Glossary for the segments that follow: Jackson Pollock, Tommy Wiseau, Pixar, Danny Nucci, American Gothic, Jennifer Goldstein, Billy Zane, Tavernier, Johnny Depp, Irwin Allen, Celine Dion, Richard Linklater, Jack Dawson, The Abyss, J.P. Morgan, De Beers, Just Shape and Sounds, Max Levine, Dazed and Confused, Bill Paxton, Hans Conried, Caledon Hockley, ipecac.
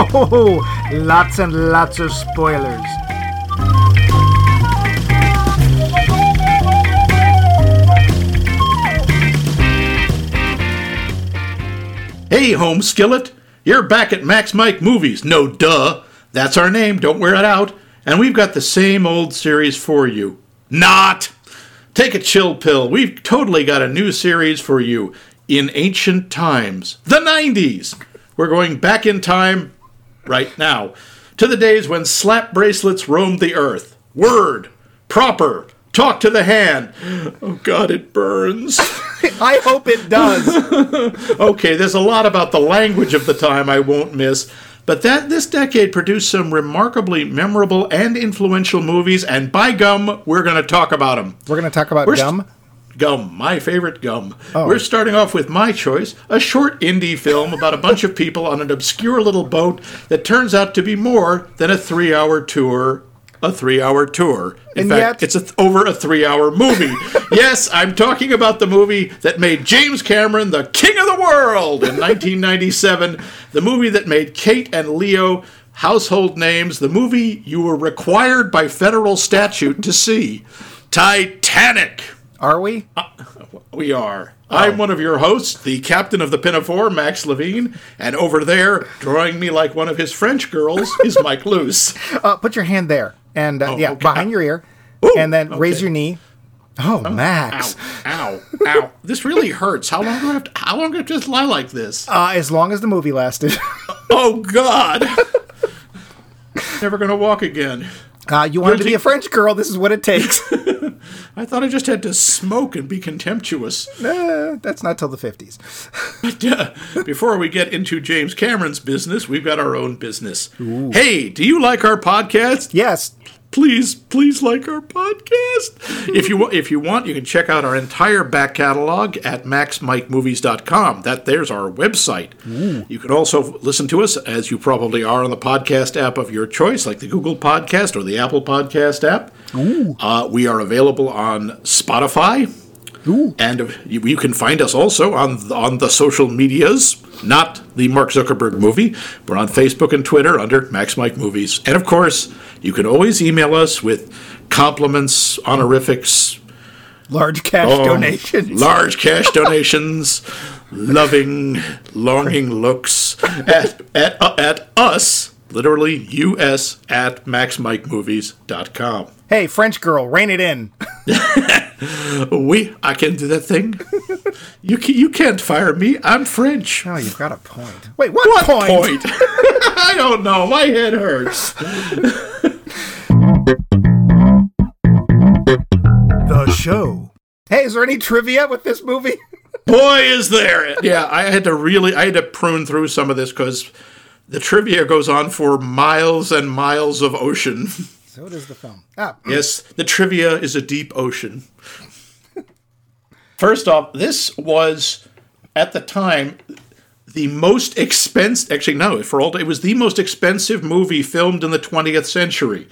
Oh, lots and lots of spoilers. Hey, home skillet. You're back at Max Mike Movies. No, duh. That's our name. Don't wear it out. And we've got the same old series for you. Not! Take a chill pill. We've totally got a new series for you. In ancient times. The 90s! We're going back in time, right now, to the days when slap bracelets roamed the earth. Word. Proper. Talk to the hand. Oh, God, it burns. I hope it does. Okay, there's a lot about the language of the time I won't miss, but this decade produced some remarkably memorable and influential movies, and by gum, we're going to talk about them. We're going to talk about gum? Gum, my favorite gum. Oh. We're starting off with my choice, a short indie film about a bunch of people on an obscure little boat that turns out to be more than a 3-hour tour. A 3-hour tour. In fact, it's over a 3-hour movie. Yes, I'm talking about the movie that made James Cameron the king of the world in 1997. The movie that made Kate and Leo household names. The movie you were required by federal statute to see. Titanic. Are we? We are. Oh. I'm one of your hosts, the captain of the Pinafore, Max Levine, and over there, drawing me like one of his French girls, is Mike Luce. Put your hand there, and okay. Behind your ear, ooh, and then okay. Raise your knee. Oh, Max! Ow! Ow! Ow! This really hurts. How long do I have to just lie like this? As long as the movie lasted. Oh God! Never gonna walk again. You wanted to be a French girl. This is what it takes. I thought I just had to smoke and be contemptuous. That's not till the 50s. But before we get into James Cameron's business, we've got our own business. Ooh. Hey, do you like our podcast? Yes. Please like our podcast. If you want, you can check out our entire back catalog at maxmikemovies.com. There's our website. Ooh. You can also listen to us, as you probably are, on the podcast app of your choice, like the Google Podcast or the Apple Podcast app. Ooh. We are available on Spotify. Ooh. And you can find us also on the social medias, not the Mark Zuckerberg movie. We're on Facebook and Twitter under Max Mike Movies. And, of course, you can always email us with compliments, honorifics. Large cash donations. Large cash donations. Loving, longing looks at us, literally us, at maxmikemovies.com. Hey, French girl, rein it in. I can do that thing. You can't fire me. I'm French. Oh, you've got a point. Wait, what point? I don't know. My head hurts. The show. Hey, is there any trivia with this movie? Boy, is there. Yeah, I had to prune through some of this because the trivia goes on for miles and miles of ocean. So does the film. Yes, the trivia is a deep ocean. First off, this was, at the time, the most expensive... Actually, no, it was the most expensive movie filmed in the 20th century.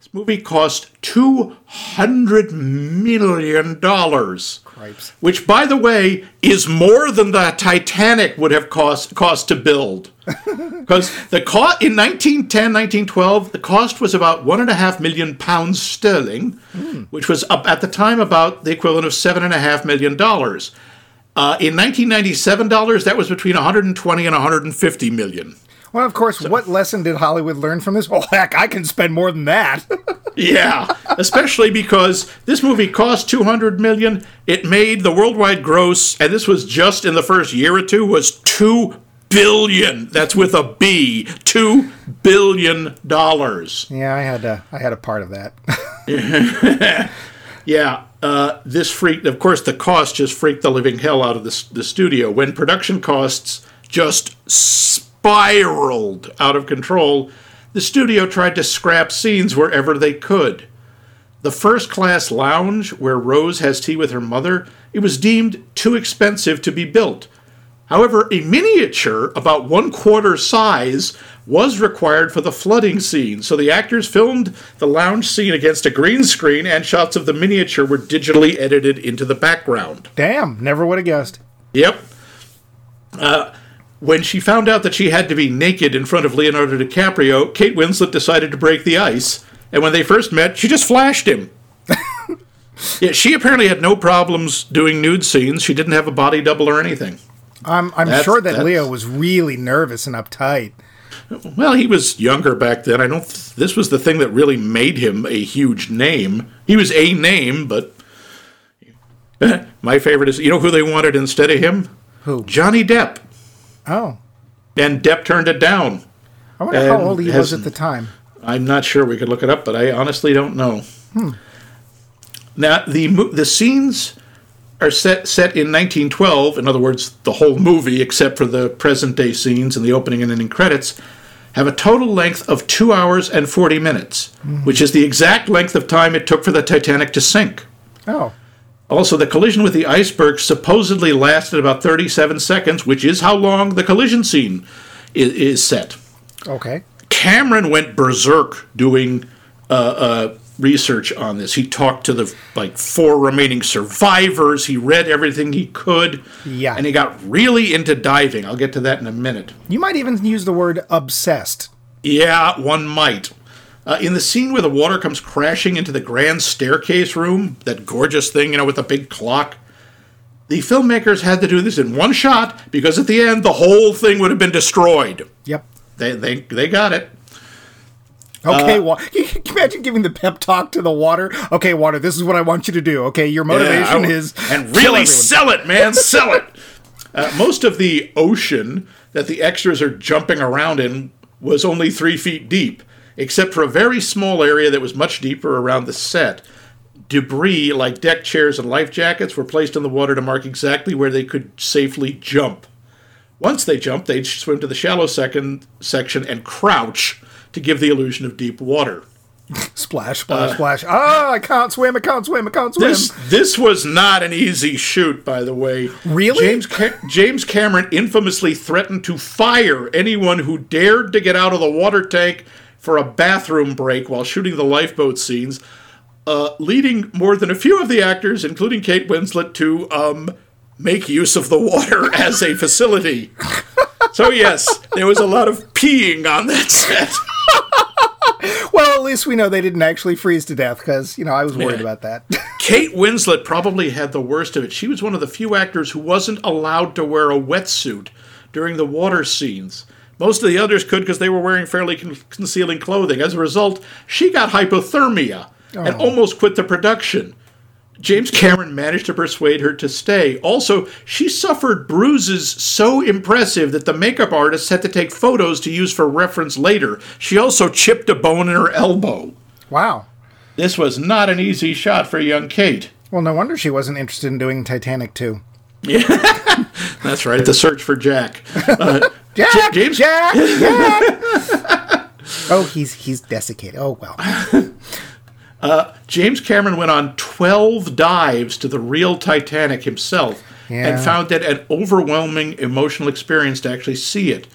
This movie cost $200 million. Cripes. Which, by the way, is more than the Titanic would have cost to build. Because the cost in 1910, 1912, the cost was about £1.5 million sterling, which was at the time about the equivalent of $7.5 million. In 1997 dollars, that was between 120 and 150 million. Well, of course, what lesson did Hollywood learn from this? Well, heck, I can spend more than that. Yeah, especially because this movie cost $200 million. It made the worldwide gross, and this was just in the first year or two, was $2 billion. That's with a B. $2 billion. Yeah, I had a part of that. Yeah. This freaked. Of course, the cost just freaked the living hell out of the studio when production costs just spiraled out of control. The studio tried to scrap scenes wherever they could. The first-class lounge where Rose has tea with her mother, it was deemed too expensive to be built. However, a miniature about 1/4 size was required for the flooding scene, so the actors filmed the lounge scene against a green screen, and shots of the miniature were digitally edited into the background. Damn, never would have guessed. Yep. When she found out that she had to be naked in front of Leonardo DiCaprio, Kate Winslet decided to break the ice. And when they first met, she just flashed him. Yeah, she apparently had no problems doing nude scenes. She didn't have a body double or anything. I'm sure that Leo was really nervous and uptight. Well, he was younger back then. This was the thing that really made him a huge name. He was a name, but my favorite is, you know who they wanted instead of him? Who? Johnny Depp. Oh. And Depp turned it down. I wonder how old he was at the time. I'm not sure. We could look it up, but I honestly don't know. Now, the scenes are set in 1912. In other words, the whole movie, except for the present-day scenes and the opening and ending credits, have a total length of 2 hours and 40 minutes, which is the exact length of time it took for the Titanic to sink. Oh. Also, the collision with the iceberg supposedly lasted about 37 seconds, which is how long the collision scene is set. Okay. Cameron went berserk doing research on this. He talked to the 4 remaining survivors. He read everything he could. Yeah. And he got really into diving. I'll get to that in a minute. You might even use the word obsessed. Yeah, one might. In the scene where the water comes crashing into the grand staircase room, that gorgeous thing, with the big clock, the filmmakers had to do this in one shot because at the end, the whole thing would have been destroyed. Yep. They got it. Okay, can you imagine giving the pep talk to the water? Okay, water, this is what I want you to do. Okay, your motivation is... And really sell it, man, sell it! Most of the ocean that the extras are jumping around in was only 3 feet deep, except for a very small area that was much deeper around the set. Debris, like deck chairs and life jackets, were placed in the water to mark exactly where they could safely jump. Once they jumped, they'd swim to the shallow section and crouch to give the illusion of deep water. Splash, splash, splash. Ah, I can't swim, I can't swim, I can't swim. This was not an easy shoot, by the way. Really? James Cameron infamously threatened to fire anyone who dared to get out of the water tank for a bathroom break while shooting the lifeboat scenes, leading more than a few of the actors, including Kate Winslet, to make use of the water as a facility. So yes, there was a lot of peeing on that set. Well, at least we know they didn't actually freeze to death, because, I was worried about that. Kate Winslet probably had the worst of it. She was one of the few actors who wasn't allowed to wear a wetsuit during the water scenes. Most of the others could because they were wearing fairly concealing clothing. As a result, she got hypothermia and almost quit the production. James Cameron managed to persuade her to stay. Also, she suffered bruises so impressive that the makeup artist had to take photos to use for reference later. She also chipped a bone in her elbow. Wow. This was not an easy shot for young Kate. Well, no wonder she wasn't interested in doing Titanic 2. Yeah, that's right. The search for Jack. Jack! James? Jack! Jack! Oh, he's desiccated. Oh, well. James Cameron went on 12 dives to the real Titanic himself and found it an overwhelming emotional experience to actually see it.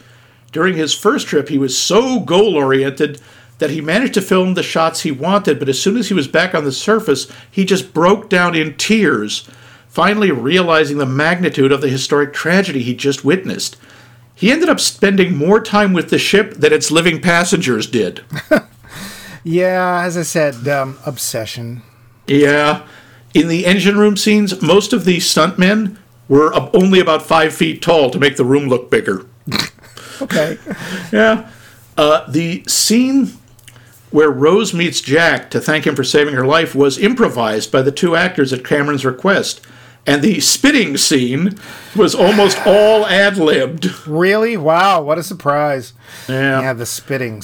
During his first trip, he was so goal-oriented that he managed to film the shots he wanted, but as soon as he was back on the surface, he just broke down in tears, finally realizing the magnitude of the historic tragedy he just witnessed. He ended up spending more time with the ship than its living passengers did. Yeah, as I said, obsession. Yeah. In the engine room scenes, most of the stuntmen were only about 5 feet tall to make the room look bigger. Okay. Yeah. The scene where Rose meets Jack to thank him for saving her life was improvised by the two actors at Cameron's request. And the spitting scene was almost all ad-libbed. Really? Wow, what a surprise. Yeah, the spitting.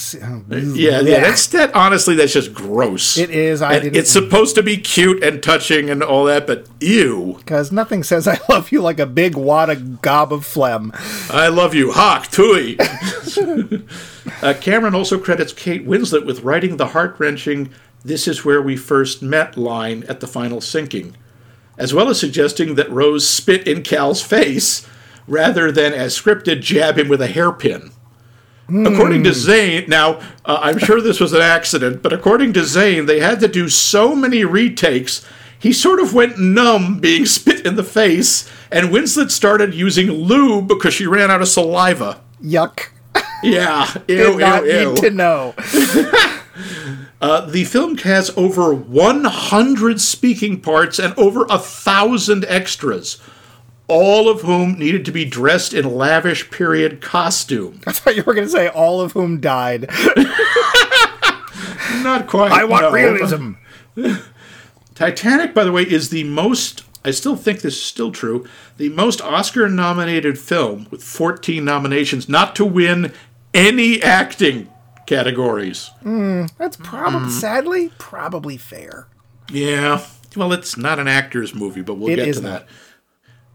Yeah. Honestly, that's just gross. It is. It's supposed to be cute and touching and all that, but ew. Because nothing says I love you like a big wad of gob of phlegm. I love you. Hock, tui. Cameron also credits Kate Winslet with writing the heart-wrenching, "This is where we first met" line at the final sinking, as well as suggesting that Rose spit in Cal's face rather than, as scripted, jab him with a hairpin. According to Zane, now, I'm sure this was an accident, but according to Zane, they had to do so many retakes, He sort of went numb being spit in the face, and Winslet started using lube because she ran out of saliva. Yuck. Yeah. Ew, did not ew. Need to know. The film has over 100 speaking parts and over 1,000 extras, all of whom needed to be dressed in lavish period costume. I thought you were going to say all of whom died. Not quite. I want realism. Titanic, by the way, is the most, I still think this is still true, the most Oscar-nominated film with 14 nominations, not to win any acting categories. That's probably, sadly, probably fair. Yeah. Well, it's not an actor's movie, but we'll get to that.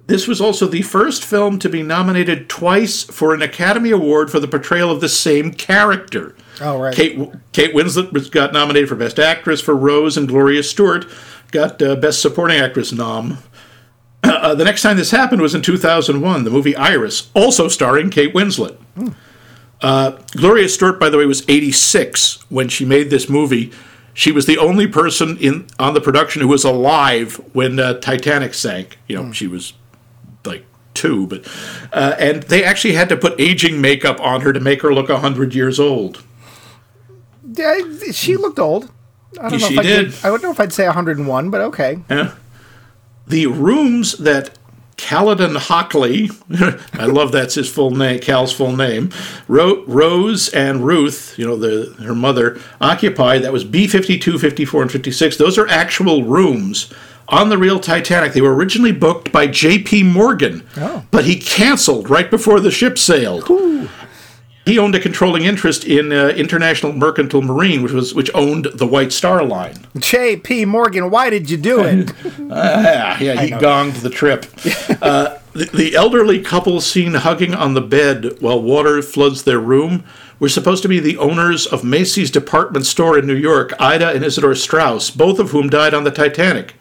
This was also the first film to be nominated twice for an Academy Award for the portrayal of the same character. Oh, right. Kate Winslet got nominated for Best Actress for Rose, and Gloria Stuart got Best Supporting Actress nom. The next time this happened was in 2001, the movie Iris, also starring Kate Winslet. Gloria Stuart, by the way, was 86 when she made this movie. She was the only person on the production who was alive when Titanic sank. You know, she was two, but and they actually had to put aging makeup on her to make her look 100 years old. Yeah, she looked old. I don't know she if did. I don't know if I'd say 101, but okay. Yeah. The rooms that Caledon Hockley, I love that's his full name, Cal's full name, Rose and Ruth, you know, her mother, occupied, that was B-52, 54, and 56. Those are actual rooms on the real Titanic. They were originally booked by J.P. Morgan, but he canceled right before the ship sailed. Ooh. He owned a controlling interest in International Mercantile Marine, which owned the White Star Line. J.P. Morgan, why did you do it? He gonged the trip. The elderly couple seen hugging on the bed while water floods their room were supposed to be the owners of Macy's department store in New York, Ida and Isidor Straus, both of whom died on the Titanic.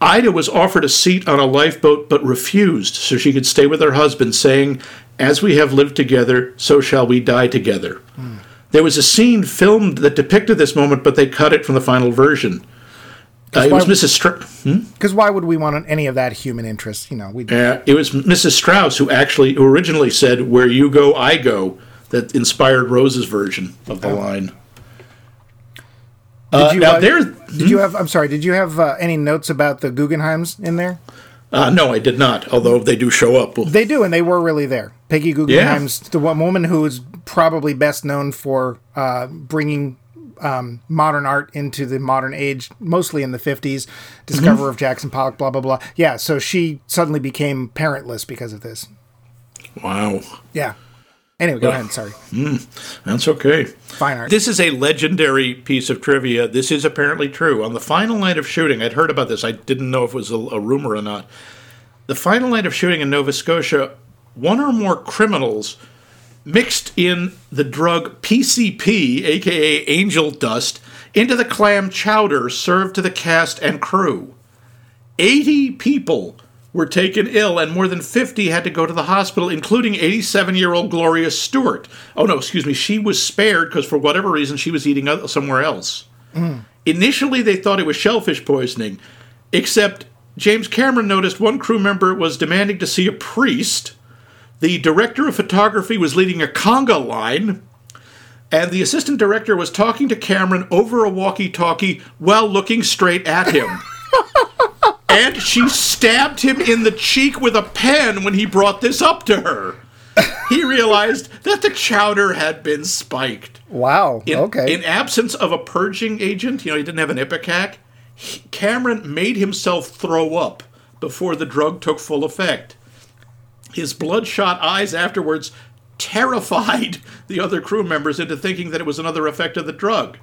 Ida was offered a seat on a lifeboat but refused so she could stay with her husband, saying, "As we have lived together, so shall we die together." There was a scene filmed that depicted this moment, but they cut it from the final version. It was Mrs. Straus. Because why would we want any of that human interest? You know, it was Mrs. Straus who originally said, "Where you go, I go," that inspired Rose's version of the line. Did you have any notes about the Guggenheims in there? No, I did not, although they do show up. They do, and they were really there. Peggy Guggenheim's the woman who is probably best known for bringing modern art into the modern age, mostly in the 50s, discoverer of Jackson Pollock, blah, blah, blah. Yeah, so she suddenly became parentless because of this. Wow. Yeah. Anyway, go ahead. Sorry. That's okay. Fine art. This is a legendary piece of trivia. This is apparently true. On the final night of shooting, I'd heard about this. I didn't know if it was a rumor or not. The final night of shooting in Nova Scotia, one or more criminals mixed in the drug PCP, a.k.a. angel dust, into the clam chowder served to the cast and crew. 80 people were taken ill, and more than 50 had to go to the hospital, including 87-year-old Gloria Stuart. Oh, no, excuse me. She was spared because, for whatever reason, she was eating somewhere else. Initially, they thought it was shellfish poisoning, except James Cameron noticed one crew member was demanding to see a priest, the director of photography was leading a conga line, and the assistant director was talking to Cameron over a walkie-talkie while looking straight at him. And she stabbed him in the cheek with a pen when he brought this up to her. He realized that the chowder had been spiked. Wow, okay. In absence of a purging agent, he didn't have an ipecac, Cameron made himself throw up before the drug took full effect. His bloodshot eyes afterwards terrified the other crew members into thinking that it was another effect of the drug.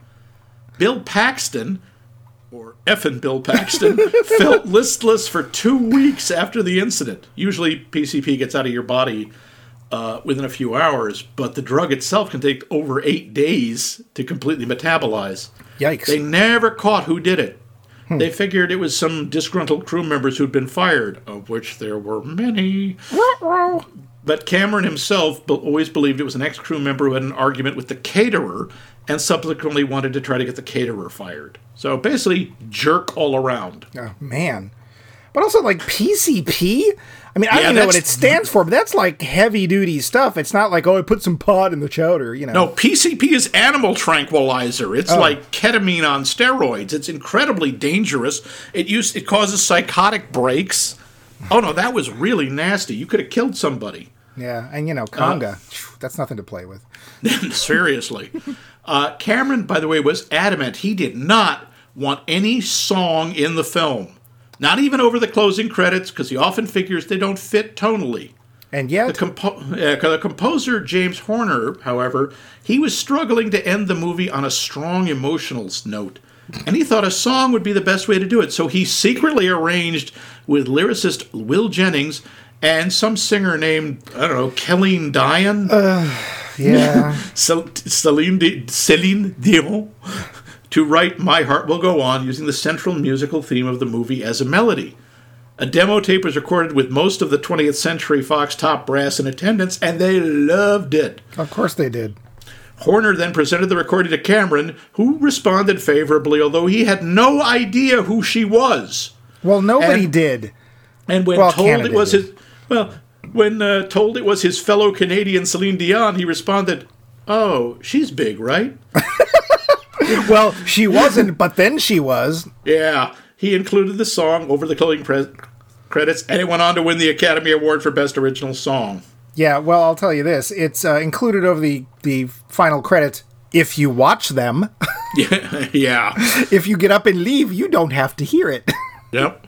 Bill Paxton, or effing Bill Paxton, felt listless for 2 weeks after the incident. Usually PCP gets out of your body within a few hours, but the drug itself can take over 8 days to completely metabolize. Yikes. They never caught who did it. They figured it was some disgruntled crew members who'd been fired, of which there were many. But Cameron himself always believed it was an ex-crew member who had an argument with the caterer and subsequently wanted to try to get the caterer fired. So basically, jerk all around. Oh, man. But also, like, PCP? I mean, I don't even know what it stands for, but that's, like, heavy-duty stuff. It's not like, oh, I put some pot in the chowder, you know. No, PCP is animal tranquilizer. It's like ketamine on steroids. It's incredibly dangerous. It causes psychotic breaks. Oh, no, that was really nasty. You could have killed somebody. Yeah, and, you know, conga. That's nothing to play with. Seriously. Cameron, by the way, was adamant he did not want any song in the film. Not even over the closing credits, because he often figures they don't fit tonally. And yet... The composer, James Horner, however, he was struggling to end the movie on a strong emotional note. And he thought a song would be the best way to do it. So he secretly arranged with lyricist Will Jennings and some singer named, I don't know, Celine Dion? Yeah. Celine Dion. To write My Heart Will Go On using the central musical theme of the movie as a melody. A demo tape was recorded with most of the 20th Century Fox top brass in attendance, and they loved it. Of course they did. Horner then presented the recording to Cameron, who responded favorably, although he had no idea who she was. Well, nobody did. And when told it was his fellow Canadian Celine Dion, he responded, "Oh, she's big, right?" Well, she wasn't, but then she was. Yeah. He included the song over the closing credits, and it went on to win the Academy Award for Best Original Song. Yeah, well, I'll tell you this. It's included over the final credits, if you watch them. Yeah. If you get up and leave, you don't have to hear it. Yep.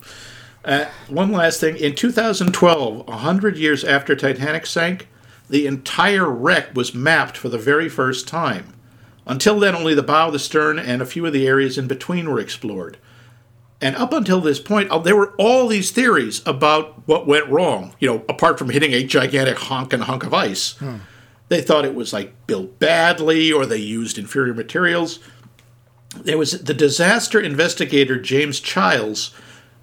One last thing. In 2012, 100 years after Titanic sank, the entire wreck was mapped for the very first time. Until then, only the bow, the stern, and a few of the areas in between were explored. And up until this point, there were all these theories about what went wrong, you know, apart from hitting a gigantic hunk of ice. Hmm. They thought it was, like, built badly or they used inferior materials. There was the disaster investigator James Childs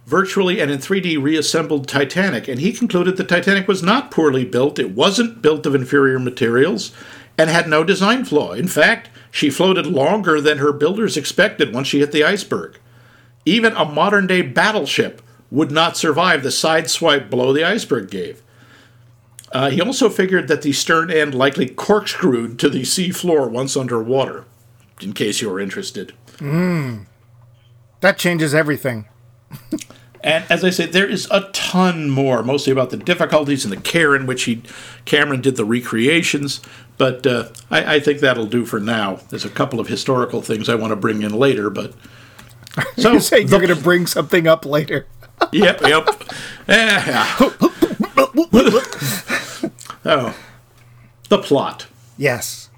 virtually and in 3D reassembled Titanic, and he concluded the Titanic was not poorly built, it wasn't built of inferior materials, and had no design flaw. In fact, she floated longer than her builders expected once she hit the iceberg. Even a modern-day battleship would not survive the sideswipe blow the iceberg gave. He also figured that the stern end likely corkscrewed to the sea floor once underwater, in case you were interested. That changes everything. And as I say, there is a ton more, mostly about the difficulties and the care in which Cameron did the recreations. But I think that'll do for now. There's a couple of historical things I want to bring in later. But so you're going to bring something up later. Yep. Oh, the plot. Yes.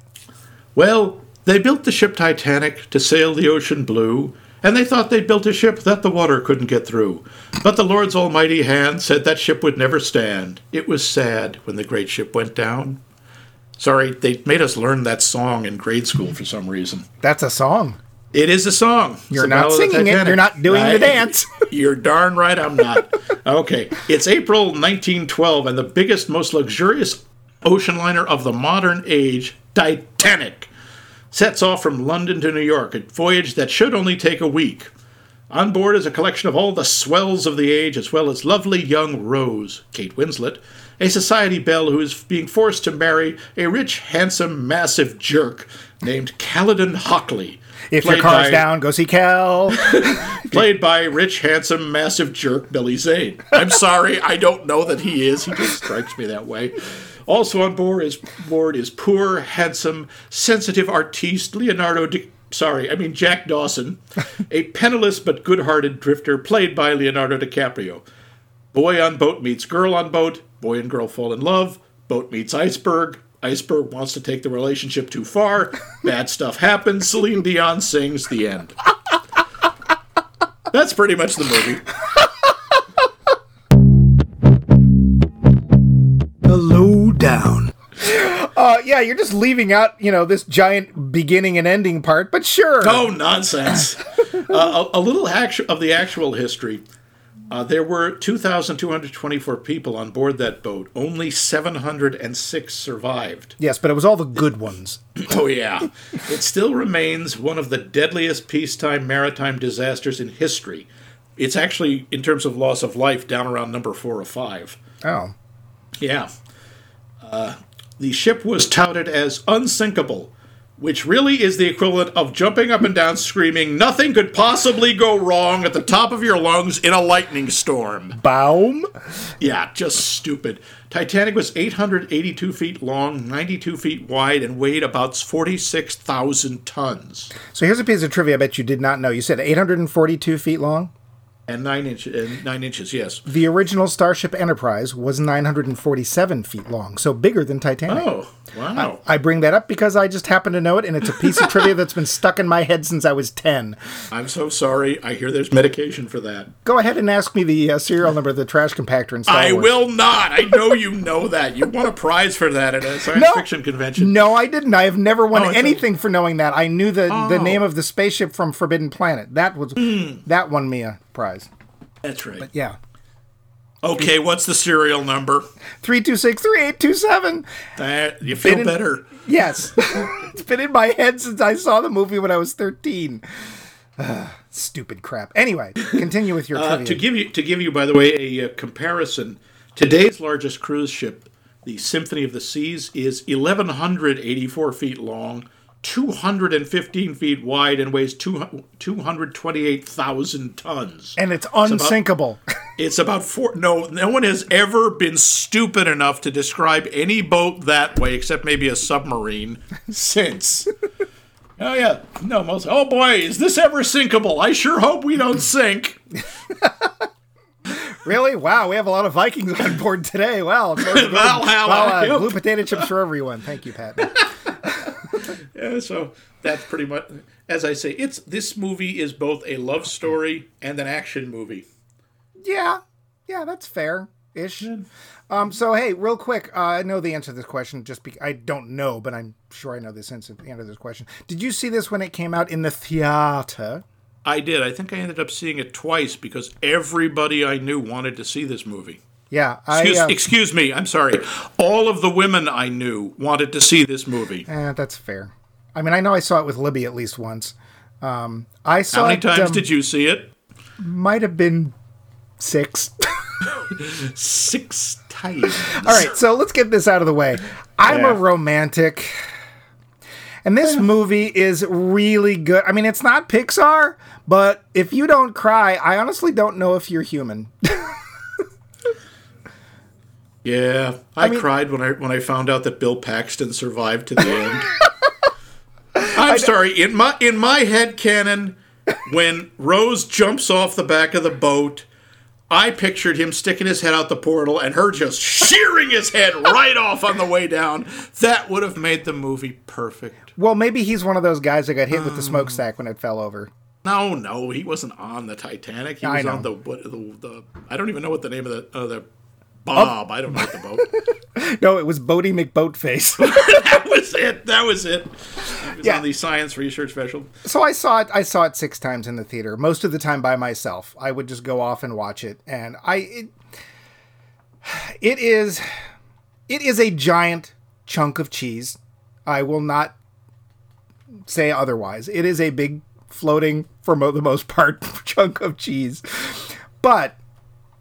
Well, they built the ship Titanic to sail the ocean blue. And they thought they'd built a ship that the water couldn't get through. But the Lord's almighty hand said that ship would never stand. It was sad when the great ship went down. Sorry, they made us learn that song in grade school for some reason. That's a song. It is a song. You're not singing it. You're not doing the dance. You're darn right I'm not. Okay. It's April 1912, and the biggest, most luxurious ocean liner of the modern age, Titanic, sets off from London to New York, a voyage that should only take a week. On board is a collection of all the swells of the age, as well as lovely young Rose, Kate Winslet, a society belle who is being forced to marry a rich, handsome, massive jerk named Caledon Hockley. If your car's down, go see Cal. Played by rich, handsome, massive jerk Billy Zane. I'm sorry, I don't know that he is. He just strikes me that way. Also on board is poor, handsome, sensitive artiste Jack Dawson, a penniless but good-hearted drifter played by Leonardo DiCaprio. Boy on boat meets girl on boat, boy and girl fall in love, boat meets iceberg, iceberg wants to take the relationship too far, bad stuff happens, Celine Dion sings, the end. That's pretty much the movie. Down. Yeah, you're just leaving out, you know, this giant beginning and ending part, but sure. Oh, nonsense. A little of the actual history. There were 2,224 people on board that boat. Only 706 survived. Yes, but it was all the good ones. Oh, yeah. It still remains one of the deadliest peacetime maritime disasters in history. It's actually, in terms of loss of life, down around number 4 or 5. Oh. Yeah. The ship was touted as unsinkable, which really is the equivalent of jumping up and down screaming, "Nothing could possibly go wrong" at the top of your lungs in a lightning storm. Boom? Yeah, just stupid. Titanic was 882 feet long, 92 feet wide, and weighed about 46,000 tons. So here's a piece of trivia I bet you did not know. You said 842 feet long? And 9 inches, yes. The original Starship Enterprise was 947 feet long, so bigger than Titanic. Oh, wow. I bring that up because I just happen to know it, and it's a piece of trivia that's been stuck in my head since I was 10. I'm so sorry. I hear there's medication for that. Go ahead and ask me the serial number of the trash compactor in Star Wars. I will not. I know you know that. You won a prize for that at a science fiction convention. No, I didn't. I have never won anything for knowing that. I knew the name of the spaceship from Forbidden Planet. That won me a prize. That's right. But yeah. Okay, what's the serial number? 3263827. You feel better. Yes. It's been in my head since I saw the movie when I was 13. Stupid crap. Anyway, continue with your trivia. To give you, by the way, a comparison, today's largest cruise ship, the Symphony of the Seas, is 1,184 feet long, 215 feet wide, and weighs 228,000 tons. And it's unsinkable. No one has ever been stupid enough to describe any boat that way, except maybe a submarine, since. Oh, yeah. No, oh, boy, is this ever sinkable? I sure hope we don't sink. Really? Wow, we have a lot of Vikings on board today. Wow. Blue potato chips for everyone. Thank you, Pat. Yeah, so that's pretty much, as I say, this movie is both a love story and an action movie. Yeah, that's fair-ish. Yeah. So, hey, real quick, I know the answer to this question. I don't know, but I'm sure I know the answer to this question. Did you see this when it came out in the theater? I did. I think I ended up seeing it twice because everybody I knew wanted to see this movie. Yeah. Excuse me. I'm sorry. All of the women I knew wanted to see this movie. That's fair. I mean, I know I saw it with Libby at least once. How many times did you see it? Might have been 6. 6 times. All right. So let's get this out of the way. I'm a romantic. And this movie is really good. I mean, it's not Pixar, but if you don't cry, I honestly don't know if you're human. Yeah, I mean, cried when I found out that Bill Paxton survived to the end. I'm sorry, in my headcanon, when Rose jumps off the back of the boat, I pictured him sticking his head out the portal and her just shearing his head right off on the way down. That would have made the movie perfect. Well, maybe he's one of those guys that got hit with the smokestack when it fell over. No, he wasn't on the Titanic. He was on the I don't even know what the name of the Bob, I don't know the boat. No, it was Bodie McBoatface. That was it. It was on the science research special. So I saw it 6 times in the theater, most of the time by myself. I would just go off and watch it. And it is a giant chunk of cheese. I will not say otherwise. It is a big floating, for the most part, chunk of cheese. But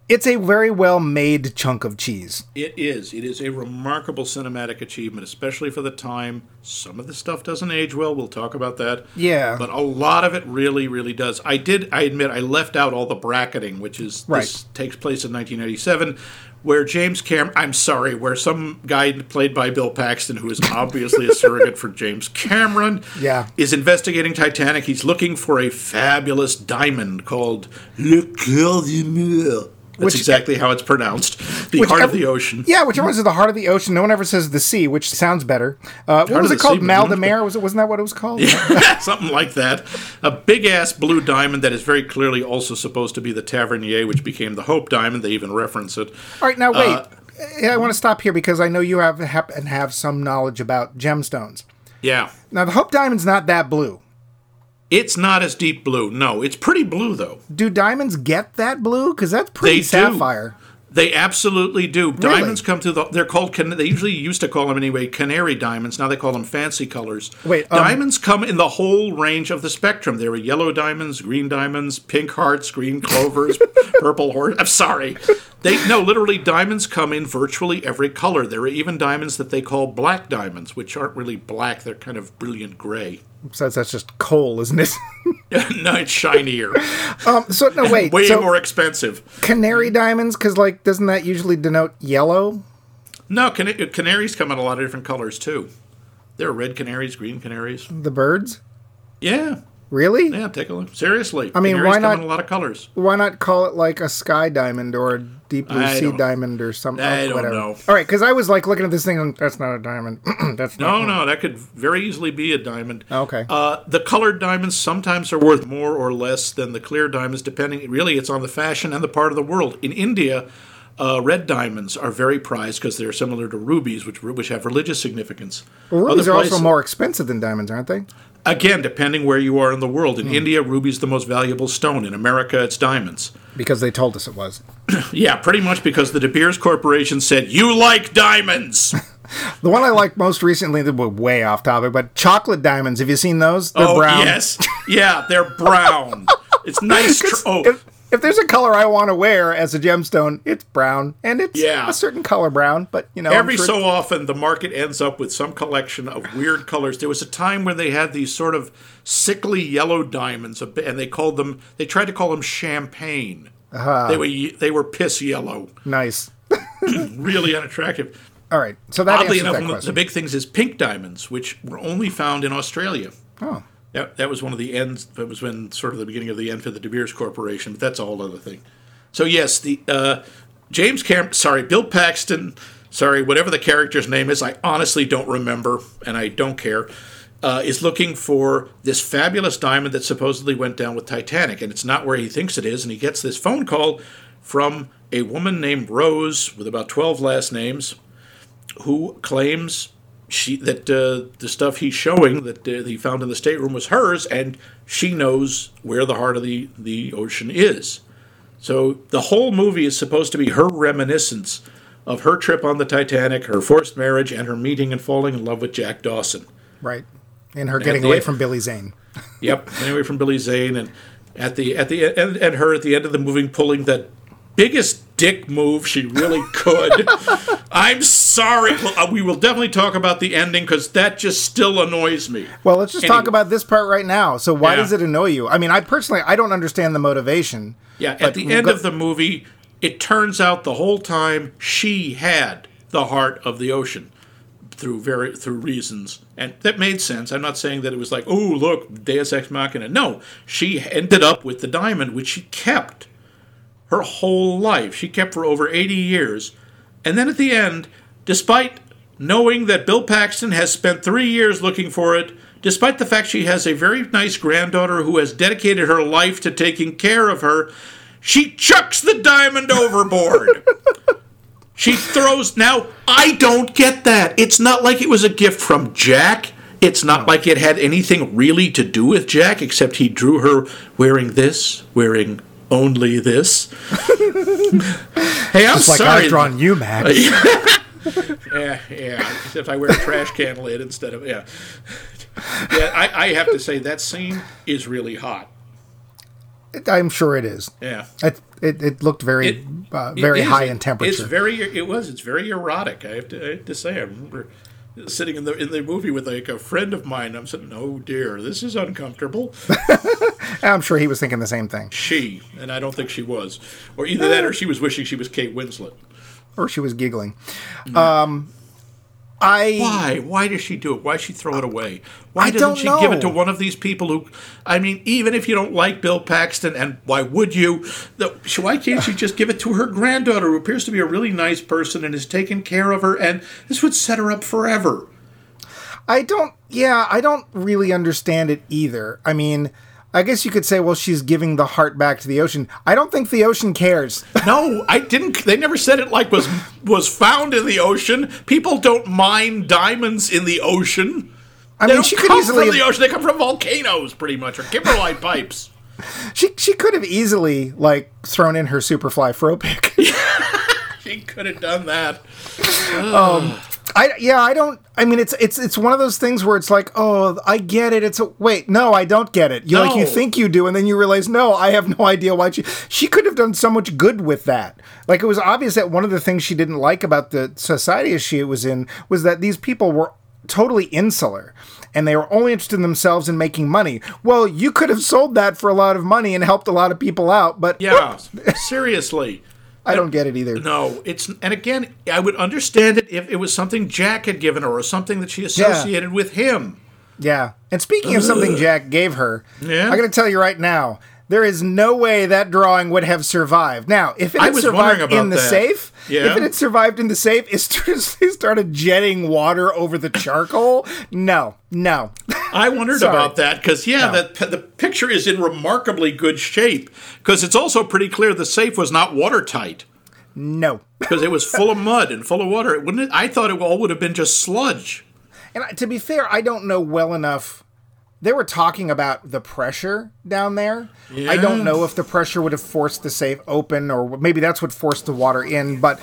it's a very well-made chunk of cheese. It is. It is a remarkable cinematic achievement, especially for the time. Some of the stuff doesn't age well. We'll talk about that. Yeah. But a lot of it really, really does. I admit, I left out all the bracketing, which is this takes place in 1997, where where some guy played by Bill Paxton, who is obviously a surrogate for James Cameron, is investigating Titanic. He's looking for a fabulous diamond called Le Coeur du Mur. That's exactly how it's pronounced. The heart of the ocean. Yeah, which everyone says the heart of the ocean. No one ever says the sea, which sounds better. What was it called? Mal de Mer? Wasn't that what it was called? Yeah, something like that. A big-ass blue diamond that is very clearly also supposed to be the Tavernier, which became the Hope Diamond. They even reference it. All right, now wait. I want to stop here because I know you have some knowledge about gemstones. Yeah. Now, the Hope Diamond's not that blue. It's not as deep blue. No, it's pretty blue, though. Do diamonds get that blue? Because that's pretty sapphire. They absolutely do. Really? Diamonds come through the... They're called... They usually used to call them, anyway, canary diamonds. Now they call them fancy colors. Wait, diamonds come in the whole range of the spectrum. There are yellow diamonds, green diamonds, pink hearts, green clovers, purple horse... I'm sorry. No, literally, diamonds come in virtually every color. There are even diamonds that they call black diamonds, which aren't really black. They're kind of brilliant gray. Besides, that's just coal, isn't it? No, it's shinier. Way more expensive. Canary diamonds, because doesn't that usually denote yellow? No, canaries come in a lot of different colors too. There are red canaries, green canaries. The birds? Yeah. Really? Yeah, take a look. Seriously. I mean, why not? Canaries come in a lot of colors. Why not call it a sky diamond or a deep blue sea diamond or something? I don't know. All right, because I was looking at this thing and that's not a diamond. No, that could very easily be a diamond. Okay. The colored diamonds sometimes are worth more or less than the clear diamonds, depending. Really, it's on the fashion and the part of the world. In India, red diamonds are very prized because they're similar to rubies, which have religious significance. Well, rubies are also more expensive than diamonds, aren't they? Again, depending where you are in the world. In India, ruby's the most valuable stone. In America, it's diamonds. Because they told us it was. Yeah, pretty much because the De Beers Corporation said, you like diamonds! The one I liked most recently, that were way off topic, but chocolate diamonds. Have you seen those? They're brown. Oh, yes. Yeah, they're brown. It's nice. If there's a color I want to wear as a gemstone, it's brown, and it's a certain color brown. But so often the market ends up with some collection of weird colors. There was a time when they had these sort of sickly yellow diamonds, and they tried to call them champagne. Uh-huh. They were piss yellow. Nice, really unattractive. All right, so that oddly enough, one of the big things is pink diamonds, which were only found in Australia. Oh. That was one of the ends. That was when sort of the beginning of the end for the De Beers Corporation. But that's a whole other thing. So yes, the Bill Paxton, whatever the character's name is, I honestly don't remember, and I don't care. Is looking for this fabulous diamond that supposedly went down with Titanic, and it's not where he thinks it is. And he gets this phone call from a woman named Rose with about 12 last names, who claims. The stuff he's showing that he found in the stateroom was hers, and she knows where the heart of the ocean is. So the whole movie is supposed to be her reminiscence of her trip on the Titanic, her forced marriage, and her meeting and falling in love with Jack Dawson. Right. And her getting away from Billy Zane. Yep, away from Billy Zane, and at the end, her at the end of the movie pulling that biggest dick move she really could. I'm sorry. Well, we will definitely talk about the ending because that just still annoys me. Well, let's just talk about this part right now. So why does it annoy you? I mean, I don't understand the motivation. Yeah, at the end of the movie, it turns out the whole time she had the heart of the ocean through reasons. And that made sense. I'm not saying that it was Deus Ex Machina. No, she ended up with the diamond, which she kept. Her whole life. She kept for over 80 years. And then at the end, despite knowing that Bill Paxton has spent 3 years looking for it, despite the fact she has a very nice granddaughter who has dedicated her life to taking care of her, she chucks the diamond overboard. She throws... Now, I don't get that. It's not like it was a gift from Jack. It's not like it had anything really to do with Jack, except he drew her wearing only this. Hey, I'm sorry. I've drawn you, Max. Yeah. Except I wear a trash can lid instead of Yeah, I have to say that scene is really hot. I'm sure it is. Yeah. It looked very high in temperature. It's very erotic. I have to say, I remember sitting in the movie with a friend of mine. I'm sitting, oh dear, this is uncomfortable. I'm sure he was thinking the same thing. She, and I don't think she was. Or either that or she was wishing she was Kate Winslet. Or she was giggling. Mm. Why? Why does she do it? Why does she throw it away? Why doesn't she give it to one of these people who... I mean, even if you don't like Bill Paxton, and why would you? Why can't she just give it to her granddaughter, who appears to be a really nice person and is taking care of her, and this would set her up forever? I don't really understand it either. I mean... I guess you could say, well, she's giving the heart back to the ocean. I don't think the ocean cares. No, I didn't. They never said it was found in the ocean. People don't mine diamonds in the ocean. I mean, she could easily from the ocean. They come from volcanoes, pretty much, or kimberlite pipes. She could have easily thrown in her Superfly fro pick. She could have done that. It's one of those things where it's like, oh, I get it. Wait, no, I don't get it. You you think you do, and then you realize, no, I have no idea why she could have done so much good with that. It was obvious that one of the things she didn't like about the society she was in was that these people were totally insular, and they were only interested in themselves in making money. Well, you could have sold that for a lot of money and helped a lot of people out, but yeah, seriously. I don't get it either. No, again, I would understand it if it was something Jack had given her or something that she associated with him. Yeah. And speaking of something Jack gave her, I'm going to tell you right now, there is no way that drawing would have survived. Now, if it had survived in the safe, it started jetting water over the charcoal, no. I wondered about that because, the picture is in remarkably good shape because it's also pretty clear the safe was not watertight. No. Because it was full of mud and full of water. I thought it all would have been just sludge. And to be fair, I don't know well enough. They were talking about the pressure down there. Yeah. I don't know if the pressure would have forced the safe open or maybe that's what forced the water in. But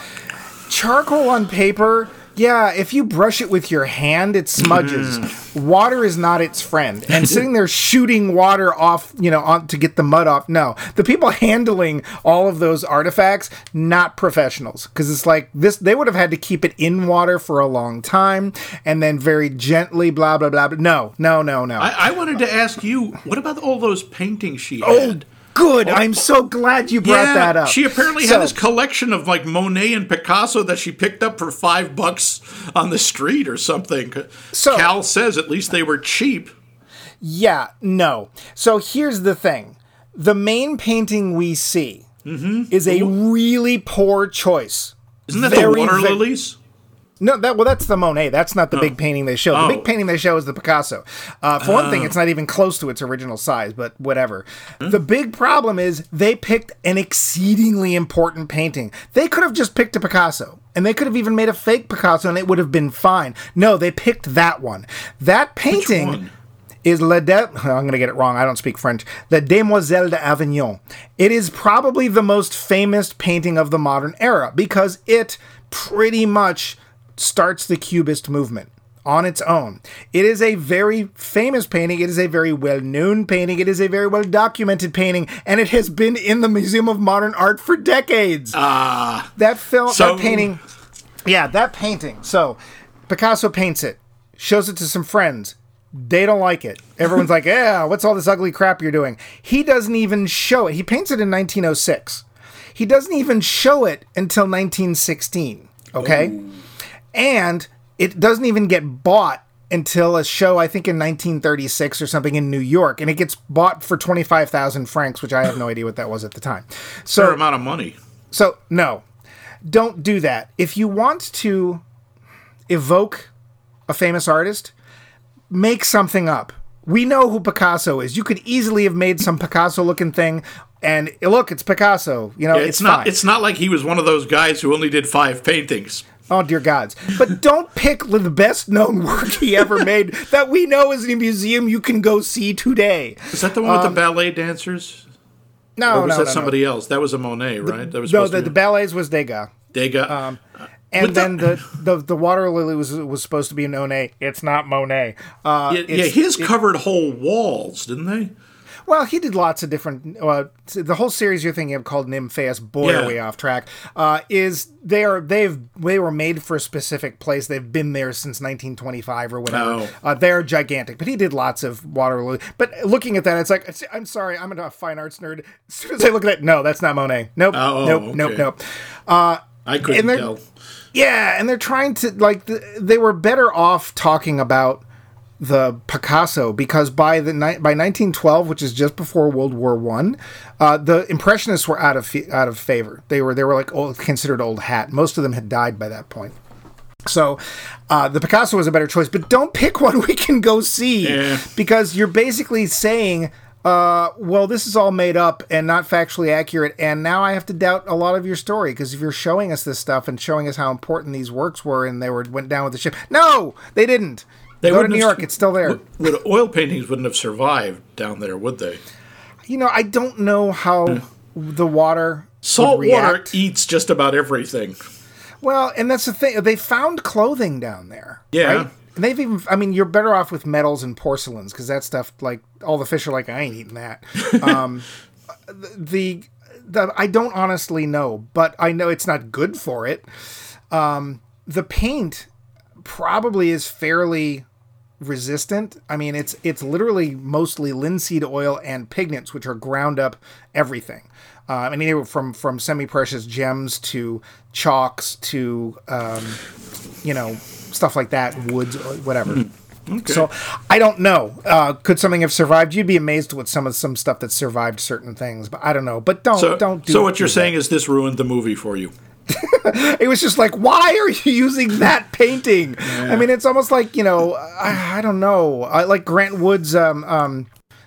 charcoal on paper... Yeah, if you brush it with your hand, it smudges. Water is not its friend. And sitting there shooting water off, to get the mud off, no. The people handling all of those artifacts, not professionals. Because it's they would have had to keep it in water for a long time, and then very gently, blah, blah, blah, blah. No. I wanted to ask you, what about all those paintings she had? Good. I'm so glad you brought that up. She apparently had this collection of Monet and Picasso that she picked up for $5 on the street or something. So, Cal says at least they were cheap. Yeah, no. So here's the thing. The main painting we see is a really poor choice. Isn't that the water lilies? No, that's the Monet. That's not the big painting they show. The big painting they show is the Picasso. For one thing, it's not even close to its original size, but whatever. The big problem is they picked an exceedingly important painting. They could have just picked a Picasso, and they could have even made a fake Picasso, and it would have been fine. No, they picked that one. That painting... Which one? Is I'm going to get it wrong. I don't speak French. La Demoiselle d'Avignon. It is probably the most famous painting of the modern era, because it pretty much... starts the Cubist movement on its own. It is a very famous painting. It is a very well-known painting. It is a very well-documented painting, and it has been in the Museum of Modern Art for decades. That painting. So Picasso paints it, shows it to some friends. They don't like it. Everyone's like, yeah, what's all this ugly crap you're doing? He doesn't even show it. He paints it in 1906. He doesn't even show it until 1916. Okay? Ooh. And it doesn't even get bought until a show, I think, in 1936 or something in New York. And it gets bought for 25,000 francs, which I have no idea what that was at the time. So, fair amount of money. So, no. Don't do that. If you want to evoke a famous artist, make something up. We know who Picasso is. You could easily have made some Picasso-looking thing. And look, it's Picasso. It's not fine. It's not like he was one of those guys who only did 5 paintings. Oh, dear gods. But don't pick the best-known work he ever made that we know is in a museum you can go see today. Is that the one with the ballet dancers? No, was that somebody else? That was a Monet, right? The ballets was Degas. Degas. And then the water lily was supposed to be Monet. It's not Monet. His covered whole walls, didn't they? Well, he did lots of different... the whole series you're thinking of called Nymphaeus, are way off track, they were made for a specific place. They've been there since 1925 or whatever. Oh. They're gigantic, but he did lots of Waterloo. But looking at that, it's like, I'm sorry, I'm a fine arts nerd. As soon as I look at it, no, that's not Monet. Nope. I couldn't tell. Yeah, and they're trying to... they were better off talking about the Picasso, because by 1912, which is just before World War I, the Impressionists were out of favor. They were considered old hat. Most of them had died by that point. So the Picasso was a better choice, but don't pick one we can go see, because you're basically saying, well, this is all made up and not factually accurate, and now I have to doubt a lot of your story, because if you're showing us this stuff and showing us how important these works were and went down with the ship, no, they didn't. They go to New York. It's still there. Would oil paintings wouldn't have survived down there, would they? You know, I don't know how the water salt would react. Water eats just about everything. Well, and that's the thing. They found clothing down there. Yeah. Right? And they've even, I mean, you're better off with metals and porcelains because that stuff, like, all the fish are like, I ain't eating that. I don't honestly know, but I know it's not good for it. The paint probably is fairly resistant. I mean, it's literally mostly linseed oil and pigments, which are ground up everything. I mean, they were from semi-precious gems to chalks to, stuff like that, woods, whatever. Okay. So I don't know. Could something have survived? You'd be amazed with some stuff that survived certain things, but I don't know. But don't do. So what you're saying is this ruined the movie for you. It was just like, why are you using that painting? Yeah. I mean, it's almost like, I don't know. I like Grant Wood's, the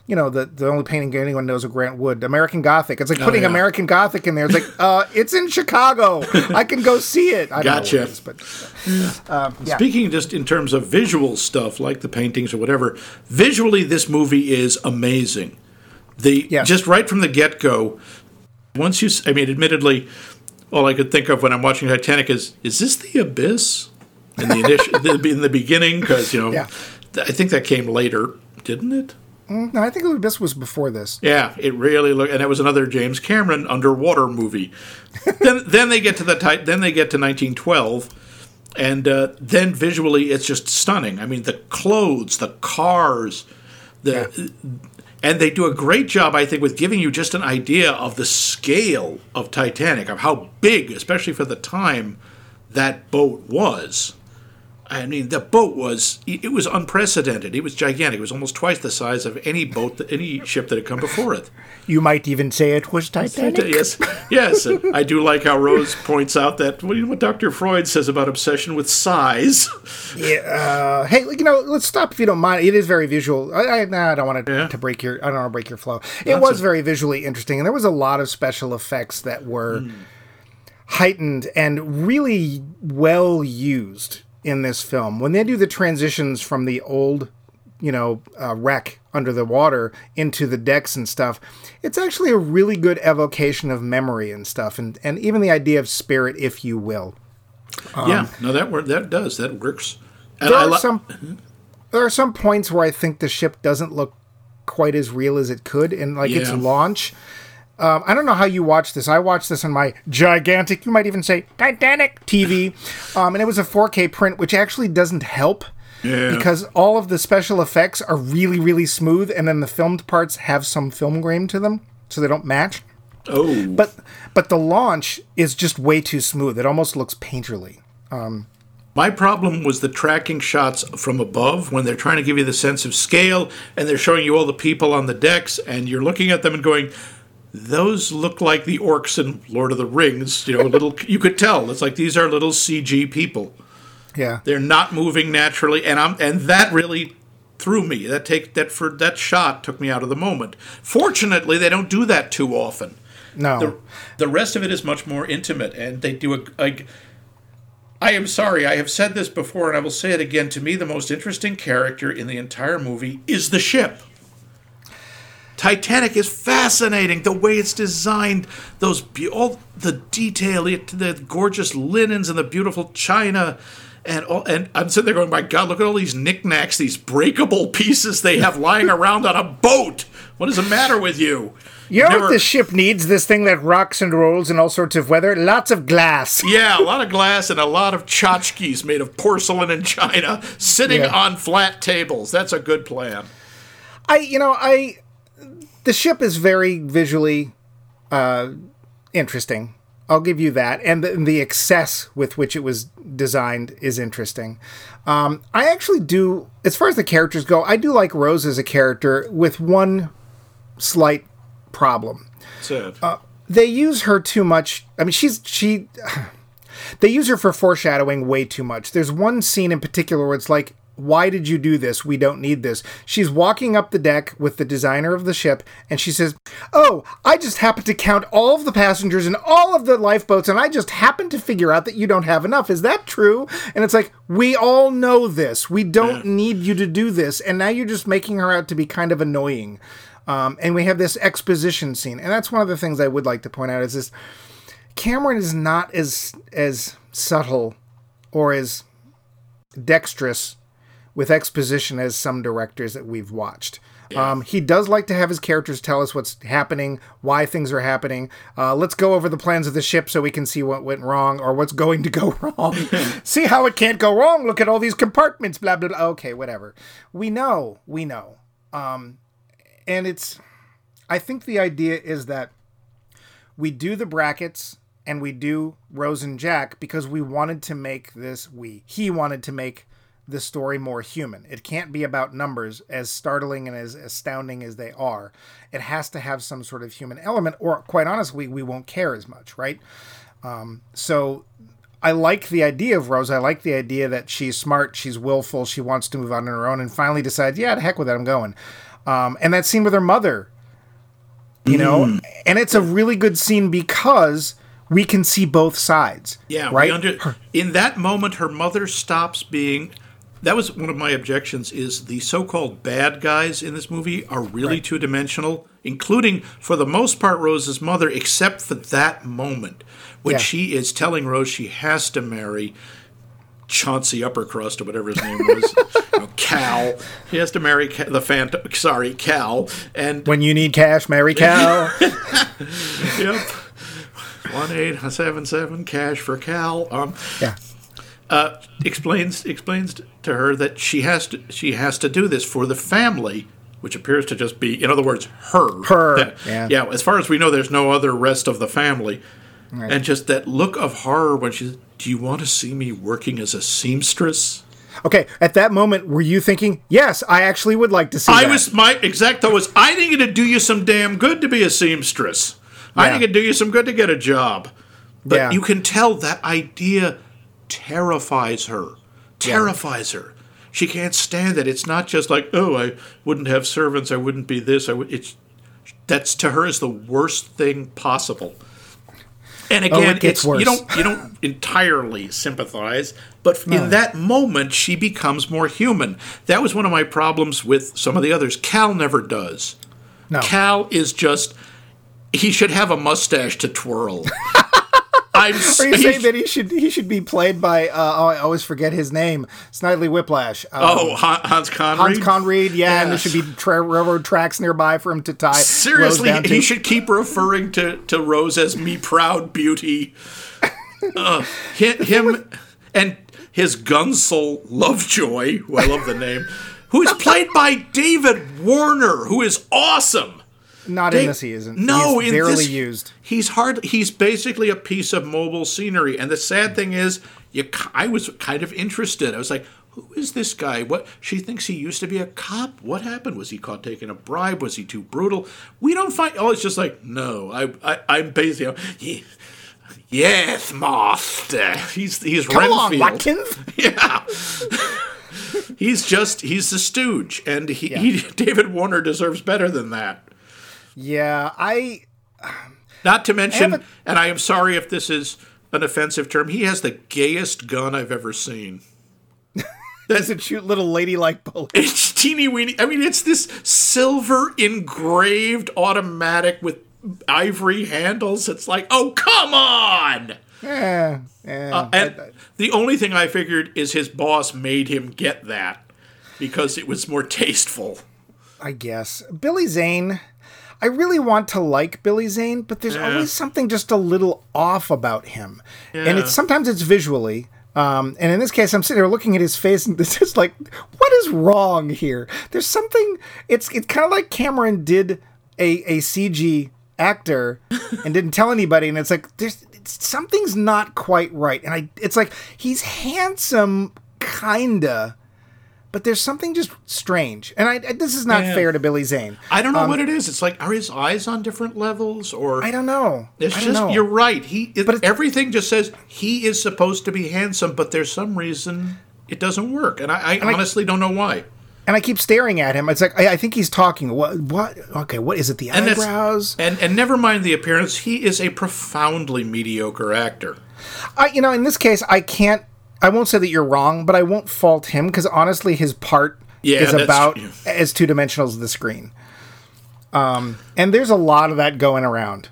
only painting anyone knows of Grant Wood, American Gothic. It's like putting American Gothic in there. It's like, it's in Chicago. I can go see it. I gotcha. Don't know what it is, but, Speaking just in terms of visual stuff, like the paintings or whatever, visually this movie is amazing. Just right from the get-go, once you... I mean, admittedly... All I could think of when I'm watching Titanic is this the Abyss in the beginning? Because, I think that came later, didn't it? No, I think the Abyss was before this. Yeah, it really looked, and it was another James Cameron underwater movie. then they get to 1912, and then visually it's just stunning. I mean, the clothes, the cars, And they do a great job, I think, with giving you just an idea of the scale of Titanic, of how big, especially for the time, that boat was. I mean, the boat was unprecedented. It was gigantic. It was almost twice the size of any ship that had come before it. You might even say it was Titanic. Yes. I do like how Rose points out that, what Dr. Freud says about obsession with size. Yeah. Hey, let's stop if you don't mind. It is very visual. I don't want to break your. I don't want to break your flow. It was very visually interesting, and there was a lot of special effects that were heightened and really well used. In this film, when they do the transitions from the old, wreck under the water into the decks and stuff, it's actually a really good evocation of memory and stuff, and even the idea of spirit, if you will. That works. And there are some points where I think the ship doesn't look quite as real as it could, and its launch. I don't know how you watch this. I watched this on my gigantic, you might even say, Titanic TV. And it was a 4K print, which actually doesn't help because all of the special effects are really, really smooth. And then the filmed parts have some film grain to them, so they don't match. Oh. But the launch is just way too smooth. It almost looks painterly. My problem was the tracking shots from above when they're trying to give you the sense of scale and they're showing you all the people on the decks and you're looking at them and going... Those look like the orcs in Lord of the Rings. You could tell. It's like these are little CG people. Yeah, they're not moving naturally, and that really threw me. That shot took me out of the moment. Fortunately, they don't do that too often. No, the rest of it is much more intimate, and they do I am sorry, I have said this before, and I will say it again. To me, the most interesting character in the entire movie is the ship. Titanic is fascinating. The way it's designed, all the detail, the gorgeous linens and the beautiful china, and I'm sitting there going, "My God, look at all these knickknacks, these breakable pieces they have lying around on a boat. What is the matter with you?" What this ship needs? This thing that rocks and rolls in all sorts of weather. Lots of glass. Yeah, a lot of glass and a lot of tchotchkes made of porcelain and china sitting on flat tables. That's a good plan. The ship is very visually interesting. I'll give you that. And the excess with which it was designed is interesting. I actually do, as far as the characters go, I do like Rose as a character with one slight problem. Sad. They use her too much. I mean, They use her for foreshadowing way too much. There's one scene in particular where it's like, why did you do this? We don't need this. She's walking up the deck with the designer of the ship, and she says, oh, I just happened to count all of the passengers and all of the lifeboats, and I just happened to figure out that you don't have enough. Is that true? And it's like, we all know this. We don't need you to do this. And now you're just making her out to be kind of annoying. And we have this exposition scene. And that's one of the things I would like to point out is this. Cameron is not as subtle or as dexterous with exposition as some directors that we've watched. Yeah. He does like to have his characters tell us what's happening, why things are happening. Let's go over the plans of the ship so we can see what went wrong or what's going to go wrong. See how it can't go wrong. Look at all these compartments, blah, blah, blah. Okay, whatever. We know. And it's, I think the idea is that we do the brackets and we do Rose and Jack because we wanted to make this, he wanted to make the story more human. It can't be about numbers, as startling and as astounding as they are. It has to have some sort of human element, or quite honestly, we won't care as much, right? So I like the idea of Rose. I like the idea that she's smart, she's willful, she wants to move on her own, and finally decides, yeah, to heck with it, I'm going. And that scene with her mother, you know, and it's a really good scene because we can see both sides. Yeah, right. In that moment, her mother stops being... That was one of my objections, is the so-called bad guys in this movie are really two-dimensional, including, for the most part, Rose's mother, except for that moment when she is telling Rose she has to marry Chauncey Uppercrust or whatever his name was, Cal. She has to marry Cal. And when you need cash, marry Cal. Yep. 1-877-CASH for Cal. Explains to her that she has to do this for the family, which appears to just be, in other words, her. As far as we know, there's no other rest of the family, right. And just that look of horror when she's, do you want to see me working as a seamstress? Okay, at that moment, were you thinking, yes, I actually would like to see that? My exact thought was, I think it'd do you some damn good to be a seamstress. Yeah. I think it'd do you some good to get a job. But you can tell that idea terrifies her. She can't stand it. It's not just like, oh, I wouldn't have servants, I wouldn't be this. That's to her is the worst thing possible. And again, it's worse. You don't entirely sympathize, but in that moment she becomes more human. That was one of my problems with some of the others. Cal never does. No. Cal is just, he should have a mustache to twirl. Are you saying that he should be played by, I always forget his name, Snidely Whiplash. Hans Conried? Hans Conried, yeah, yes. And there should be railroad tracks nearby for him to tie. Seriously, he should keep referring to Rose as me proud beauty. Him and his gunsel Lovejoy, who I love the name, who is played by David Warner, who is awesome. In this he isn't. No, he's barely used. He's basically a piece of mobile scenery. And the sad thing is, I was kind of interested. I was like, who is this guy? What? She thinks he used to be a cop. What happened? Was he caught taking a bribe? Was he too brutal? We don't find... Oh, it's just like, no. I'm basically... Yes, master. He's Renfield. Come on, Watkins. Yeah. He's the stooge. And David Warner deserves better than that. Yeah, not to mention, and I am sorry if this is an offensive term, he has the gayest gun I've ever seen. Does it shoot little ladylike bullets? It's teeny weeny. I mean, it's this silver engraved automatic with ivory handles. It's like, oh, come on! The only thing I figured is his boss made him get that because it was more tasteful. I guess. Billy Zane... I really want to like Billy Zane, but there's always something just a little off about him. Yeah. And sometimes it's visually. And in this case, I'm sitting there looking at his face and it's just like, what is wrong here? There's something, it's kind of like Cameron did a CG actor and didn't tell anybody. And it's like, something's not quite right. And it's like, he's handsome, kinda. But there's something just strange. And this is not fair to Billy Zane. I don't know what it is. It's like, are his eyes on different levels? Or I don't know. It's you're right. Everything just says he is supposed to be handsome, but there's some reason it doesn't work. And I honestly don't know why. And I keep staring at him. It's like, I think he's talking. What? Okay, what is it? The eyebrows? And never mind the appearance. He is a profoundly mediocre actor. In this case, I won't say that you're wrong, but I won't fault him, because honestly, his part is about as two-dimensional as the screen. And there's a lot of that going around.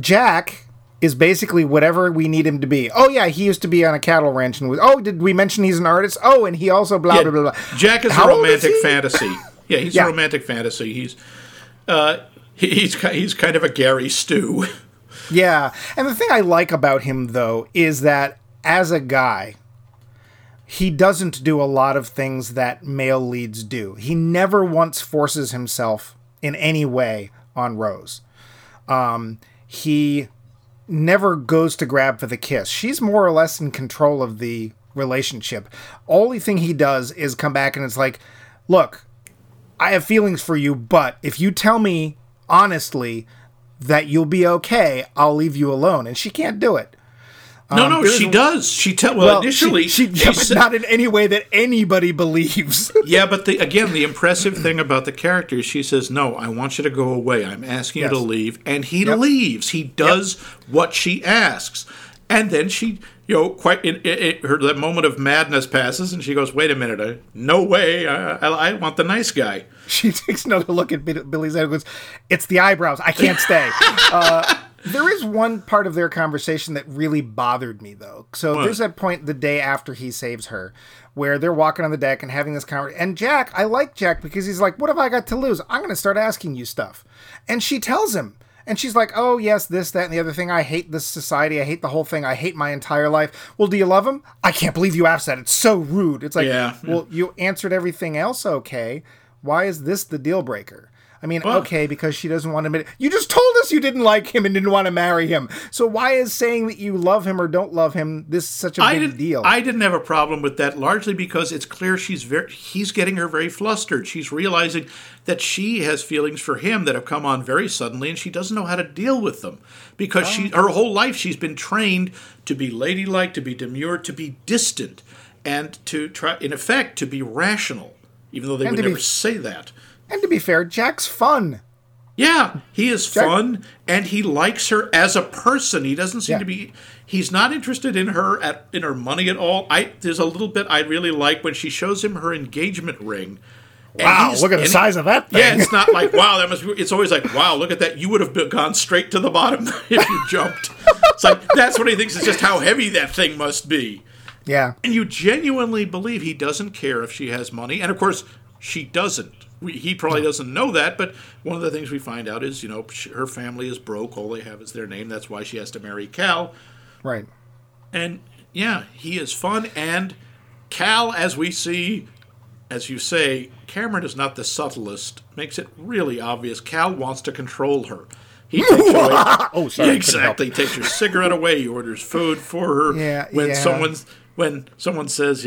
Jack is basically whatever we need him to be. Oh, yeah, he used to be on a cattle ranch. Did we mention he's an artist? Oh, and he also blah, blah, blah, blah. Jack is a romantic fantasy. Yeah, he's a romantic fantasy. He's kind of a Gary Stew. Yeah, and the thing I like about him, though, is that as a guy, he doesn't do a lot of things that male leads do. He never once forces himself in any way on Rose. He never goes to grab for the kiss. She's more or less in control of the relationship. Only thing he does is come back and it's like, look, I have feelings for you, but if you tell me honestly that you'll be okay, I'll leave you alone. And she can't do it. No, she does. Initially... She said, not in any way that anybody believes. Yeah, but the impressive thing about the character is she says, no, I want you to go away. I'm asking you to leave. And he leaves. He does what she asks. And then she, that moment of madness passes, and she goes, wait a minute. No way. I want the nice guy. She takes another look at Billy Zane and goes, it's the eyebrows. I can't stay. There is one part of their conversation that really bothered me, though. So there's that point the day after he saves her where they're walking on the deck and having this conversation. And Jack, I like Jack because he's like, what have I got to lose? I'm going to start asking you stuff. And she tells him. And she's like, oh, yes, this, that, and the other thing. I hate this society. I hate the whole thing. I hate my entire life. Well, do you love him? I can't believe you asked that. It's so rude. It's like, well, you answered everything else okay. Why is this the deal breaker? I mean, okay, because she doesn't want to admit it. You just told us you didn't like him and didn't want to marry him. So why is saying that you love him or don't love him such a big deal? I didn't have a problem with that, largely because it's clear he's getting her very flustered. She's realizing that she has feelings for him that have come on very suddenly, and she doesn't know how to deal with them. Because her whole life she's been trained to be ladylike, to be demure, to be distant, and to try, in effect, to be rational, even though they would never say that. And to be fair, Jack's fun. Yeah, he is fun, and he likes her as a person. He doesn't seem to be... He's not interested in her in her money at all. There's a little bit I really like when she shows him her engagement ring. Wow, look at the size of that thing. Yeah, it's not like, wow, that must be... It's always like, wow, look at that. You would have gone straight to the bottom if you jumped. It's like, that's what he thinks is just how heavy that thing must be. Yeah. And you genuinely believe he doesn't care if she has money. And, of course, she doesn't. He probably doesn't know that, but one of the things we find out is, her family is broke. All they have is their name. That's why she has to marry Cal. Right. And, yeah, he is fun. And Cal, as we see, as you say, Cameron is not the subtlest. Makes it really obvious. Cal wants to control her. He takes away. Oh, sorry. Exactly. He takes your cigarette away. He orders food for her. Yeah, When someone says,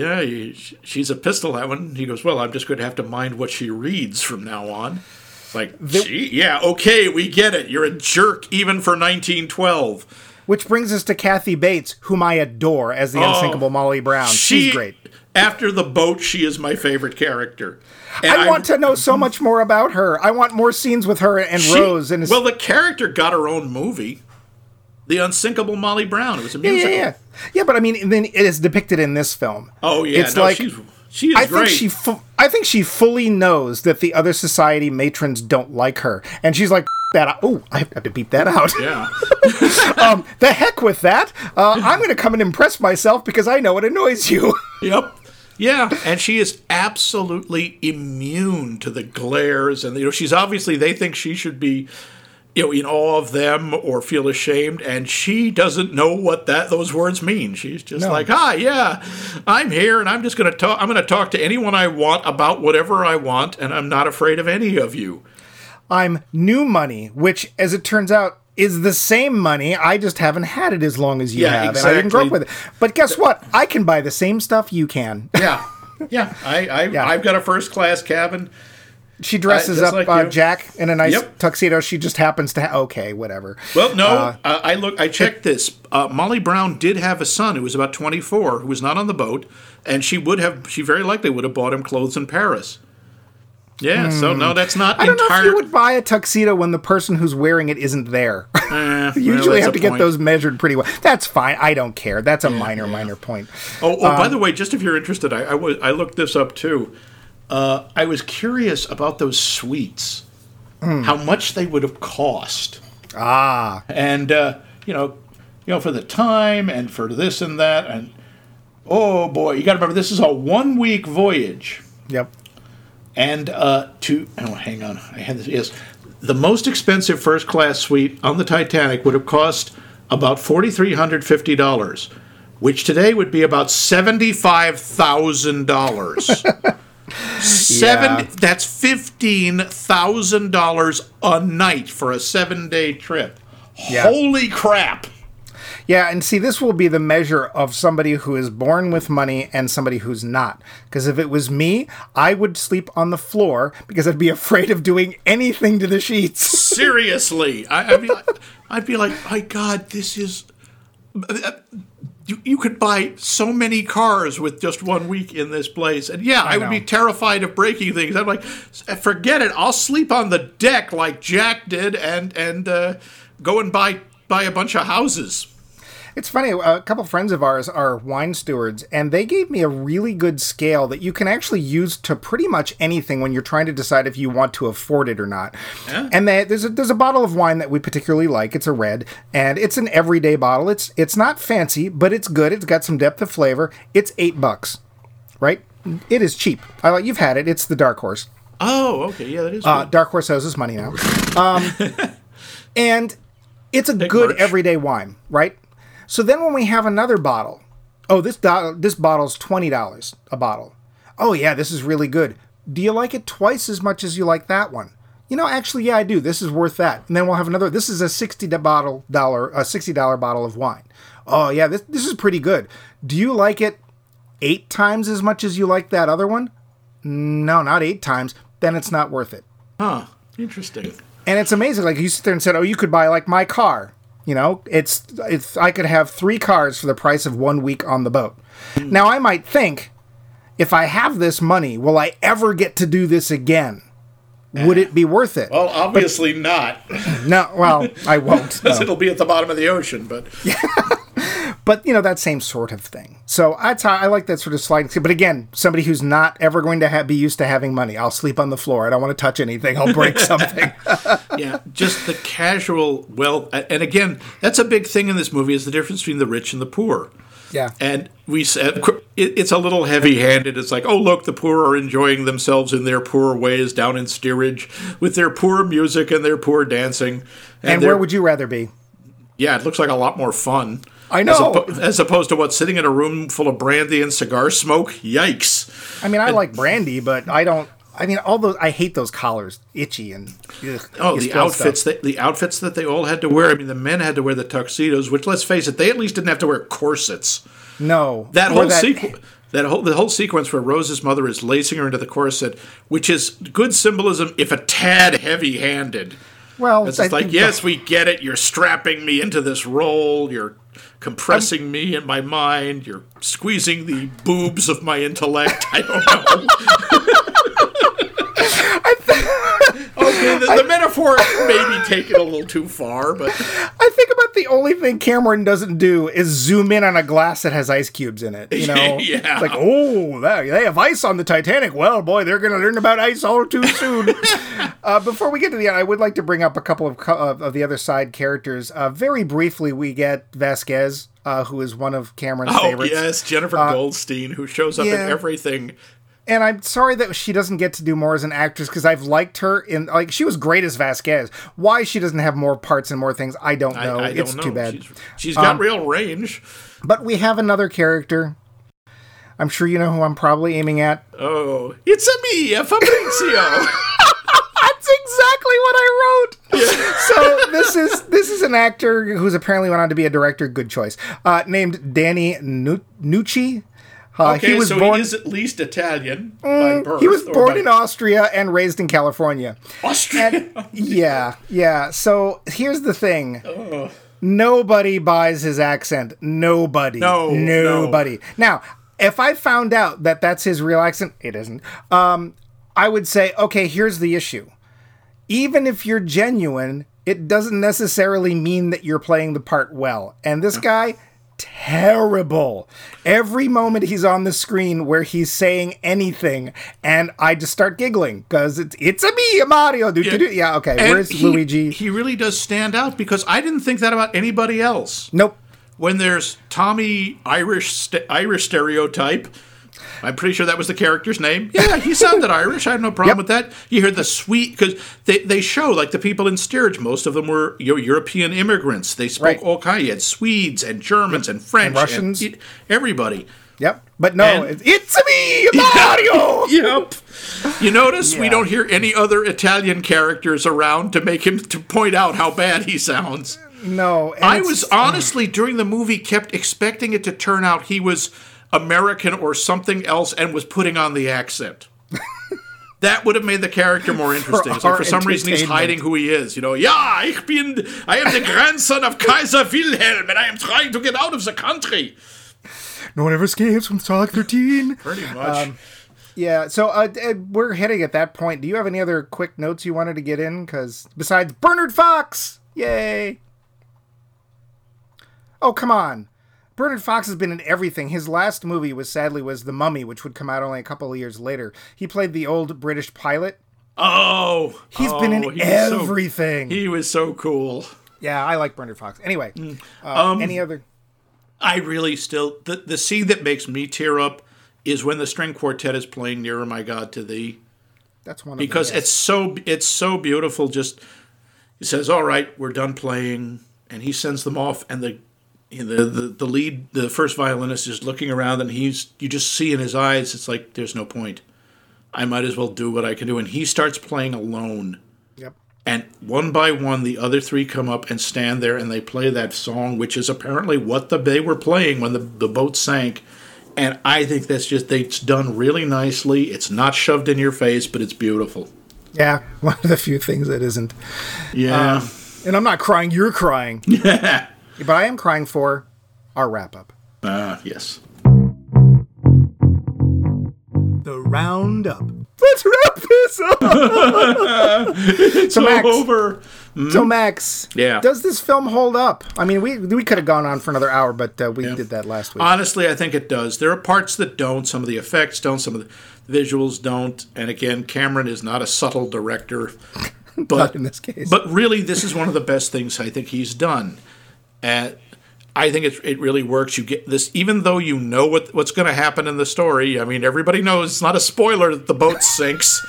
she's a pistol, that one, he goes, well, I'm just going to have to mind what she reads from now on. It's like, okay, we get it. You're a jerk even for 1912. Which brings us to Kathy Bates, whom I adore as the unsinkable Molly Brown. She's great. After the boat, she is my favorite character. And I want to know so much more about her. I want more scenes with her and Rose. Well, the character got her own movie. The Unsinkable Molly Brown. It was a musical. Yeah, but I mean, then it is depicted in this film. Oh, yeah. It's like, she is great. I think she fully knows that the other society matrons don't like her. And she's like, that out. Oh, I have to beep that out. Yeah. The heck with that. I'm going to come and impress myself because I know it annoys you. Yep. Yeah. And she is absolutely immune to the glares. And, she's obviously, they think she should be... in awe of them or feel ashamed, and she doesn't know what those words mean. She's just like, hi, yeah, I'm here, and I'm just going to talk. I'm going to talk to anyone I want about whatever I want, and I'm not afraid of any of you. I'm new money, which, as it turns out, is the same money. I just haven't had it as long as you have, exactly. And I didn't grow up with it. But guess what? I can buy the same stuff you can. Yeah. I've got a first-class cabin. She dresses up like Jack in a nice tuxedo. She just happens to okay, whatever. Well, no, I checked this. Molly Brown did have a son who was about 24, who was not on the boat, And she very likely would have bought him clothes in Paris. Yeah, so no, that's not entirely... I don't know if you would buy a tuxedo when the person who's wearing it isn't there. You usually have to get those measured pretty well. That's fine. I don't care. That's a minor point. Oh, by the way, just if you're interested, I looked this up too. I was curious about those suites, how much they would have cost. Ah. And, you know, for the time and for this and that. And, oh, boy, you got to remember, this is a one-week voyage. Yep. And the most expensive first class suite on the Titanic would have cost about $4,350, which today would be about $75,000. That's $15,000 a night for a 7-day trip. Yeah. Holy crap! Yeah, and see, this will be the measure of somebody who is born with money and somebody who's not. Because if it was me, I would sleep on the floor because I'd be afraid of doing anything to the sheets. Seriously. I'd be like, my God, this is... You could buy so many cars with just 1 week in this place. And yeah, I would be terrified of breaking things. I'm like, forget it. I'll sleep on the deck like Jack did and go and buy a bunch of houses. It's funny, a couple friends of ours are wine stewards, and they gave me a really good scale that you can actually use to pretty much anything when you're trying to decide if you want to afford it or not. Yeah. And there's a bottle of wine that we particularly like. It's a red, and it's an everyday bottle. It's not fancy, but it's good. It's got some depth of flavor. It's $8, right? It is cheap. You've had it. It's the Dark Horse. Oh, okay. Yeah, that is good. Dark Horse owes us money now. And it's a good everyday wine, right? So then when we have another bottle, this bottle's $20 a bottle. Oh, yeah, this is really good. Do you like it twice as much as you like that one? You know, actually, yeah, I do. This is worth that. And then we'll have another. This is a $60 bottle of wine. Oh, yeah, this is pretty good. Do you like it 8 times as much as you like that other one? No, not 8 times. Then it's not worth it. Huh, interesting. And it's amazing. Like, you sit there and said, oh, you could buy, like, my car. You know, it's. I could have 3 cars for the price of 1 week on the boat. Now, I might think, if I have this money, will I ever get to do this again? Would it be worth it? Well, obviously not. No, well, I won't. Because it'll be at the bottom of the ocean, but... But, you know, that same sort of thing. So that's how I like that sort of sliding. But again, somebody who's not ever going to be used to having money. I'll sleep on the floor. I don't want to touch anything. I'll break something. Yeah, just the casual wealth. And again, that's a big thing in this movie is the difference between the rich and the poor. Yeah. And we said it's a little heavy-handed. It's like, oh, look, the poor are enjoying themselves in their poor ways down in steerage with their poor music and their poor dancing. And where would you rather be? Yeah, it looks like a lot more fun. I know. As opposed to sitting in a room full of brandy and cigar smoke? Yikes. I mean, I like brandy, but I don't. I mean, I hate those collars, itchy and. Ugh, oh, the outfits! The outfits that they all had to wear. I mean, the men had to wear the tuxedos, which, let's face it, they at least didn't have to wear corsets. No, the whole sequence where Rose's mother is lacing her into the corset, which is good symbolism, if a tad heavy-handed. Well, it's like, yes, we get it. You're strapping me into this role. You're compressing me in my mind. You're squeezing the boobs of my intellect. I don't know. Okay, the metaphor may be taken a little too far, but... I think about the only thing Cameron doesn't do is zoom in on a glass that has ice cubes in it, you know? Yeah. It's like, oh, they have ice on the Titanic. Well, boy, they're going to learn about ice all too soon. Before we get to the end, I would like to bring up a couple of the other side characters. Very briefly, we get Vasquez, who is one of Cameron's favorites. Oh, yes, Jennifer Goldstein, who shows up in everything... And I'm sorry that she doesn't get to do more as an actress because I've liked her in she was great as Vasquez. Why she doesn't have more parts and more things, I don't know. It's too bad. She's got real range. But we have another character. I'm sure you know who I'm probably aiming at. Oh, it's a me, a Fabrizio. Exactly what I wrote. Yeah. So this is an actor who's apparently went on to be a director. Good choice. Named Danny Nucci. Okay, he is at least Italian by birth. He was born in Austria and raised in California. Austria? And, yeah. So here's the thing. Nobody buys his accent. Nobody. No. Nobody. Now, If I found out that that's his real accent, it isn't, I would say, okay, here's the issue. Even if you're genuine, it doesn't necessarily mean that you're playing the part well. And this guy, terrible. Every moment he's on the screen where he's saying anything, and I just start giggling because it's a me, a Mario. Yeah, okay, and where's Luigi? He really does stand out because I didn't think that about anybody else. Nope. When there's Tommy Irish stereotype, I'm pretty sure that was the character's name. Yeah, he sounded Irish. I have no problem with that. You hear the sweet, because they show, like, the people in steerage, most of them were European immigrants. They spoke all kinds. You had Swedes and Germans and French. And Russians. And everybody. Yep. But no, and, it's me, Mario! Yep. You notice we don't hear any other Italian characters around to point out how bad he sounds. No. I was honestly, during the movie, kept expecting it to turn out he was American or something else and was putting on the accent. That would have made the character more interesting. It's like for some reason he's hiding who he is. You know, I am the grandson of Kaiser Wilhelm and I am trying to get out of the country. No one ever escapes from Stalag 13. Pretty much. So we're heading at that point. Do you have any other quick notes you wanted to get in? Because besides Bernard Fox, yay. Oh, come on. Bernard Fox has been in everything. His last movie was The Mummy, which would come out only a couple of years later. He played the old British pilot. Oh! He's been in everything. He was so cool. Yeah, I like Bernard Fox. Anyway, any other? I really still... The scene that makes me tear up is when the string quartet is playing Nearer My God to Thee. That's one of them. Because it's so beautiful. Just, he says, all right, we're done playing. And he sends them off, and the lead, the first violinist, is looking around, and you just see in his eyes, it's like, there's no point. I might as well do what I can do. And he starts playing alone. Yep. And one by one, the other three come up and stand there, and they play that song, which is apparently what they were playing when the boat sank. And I think that's it's done really nicely. It's not shoved in your face, but it's beautiful. Yeah, one of the few things that isn't. Yeah. And I'm not crying, you're crying. Yeah. But I am crying for our wrap-up. Yes. The roundup. Let's wrap this up! It's over. So, Max, does this film hold up? I mean, we could have gone on for another hour, but we did that last week. Honestly, I think it does. There are parts that don't. Some of the effects don't. Some of the visuals don't. And again, Cameron is not a subtle director. But, not in this case. But really, this is one of the best things I think he's done. And I think it really works. You get this, even though you know what's going to happen in the story. I mean, everybody knows it's not a spoiler that the boat sinks.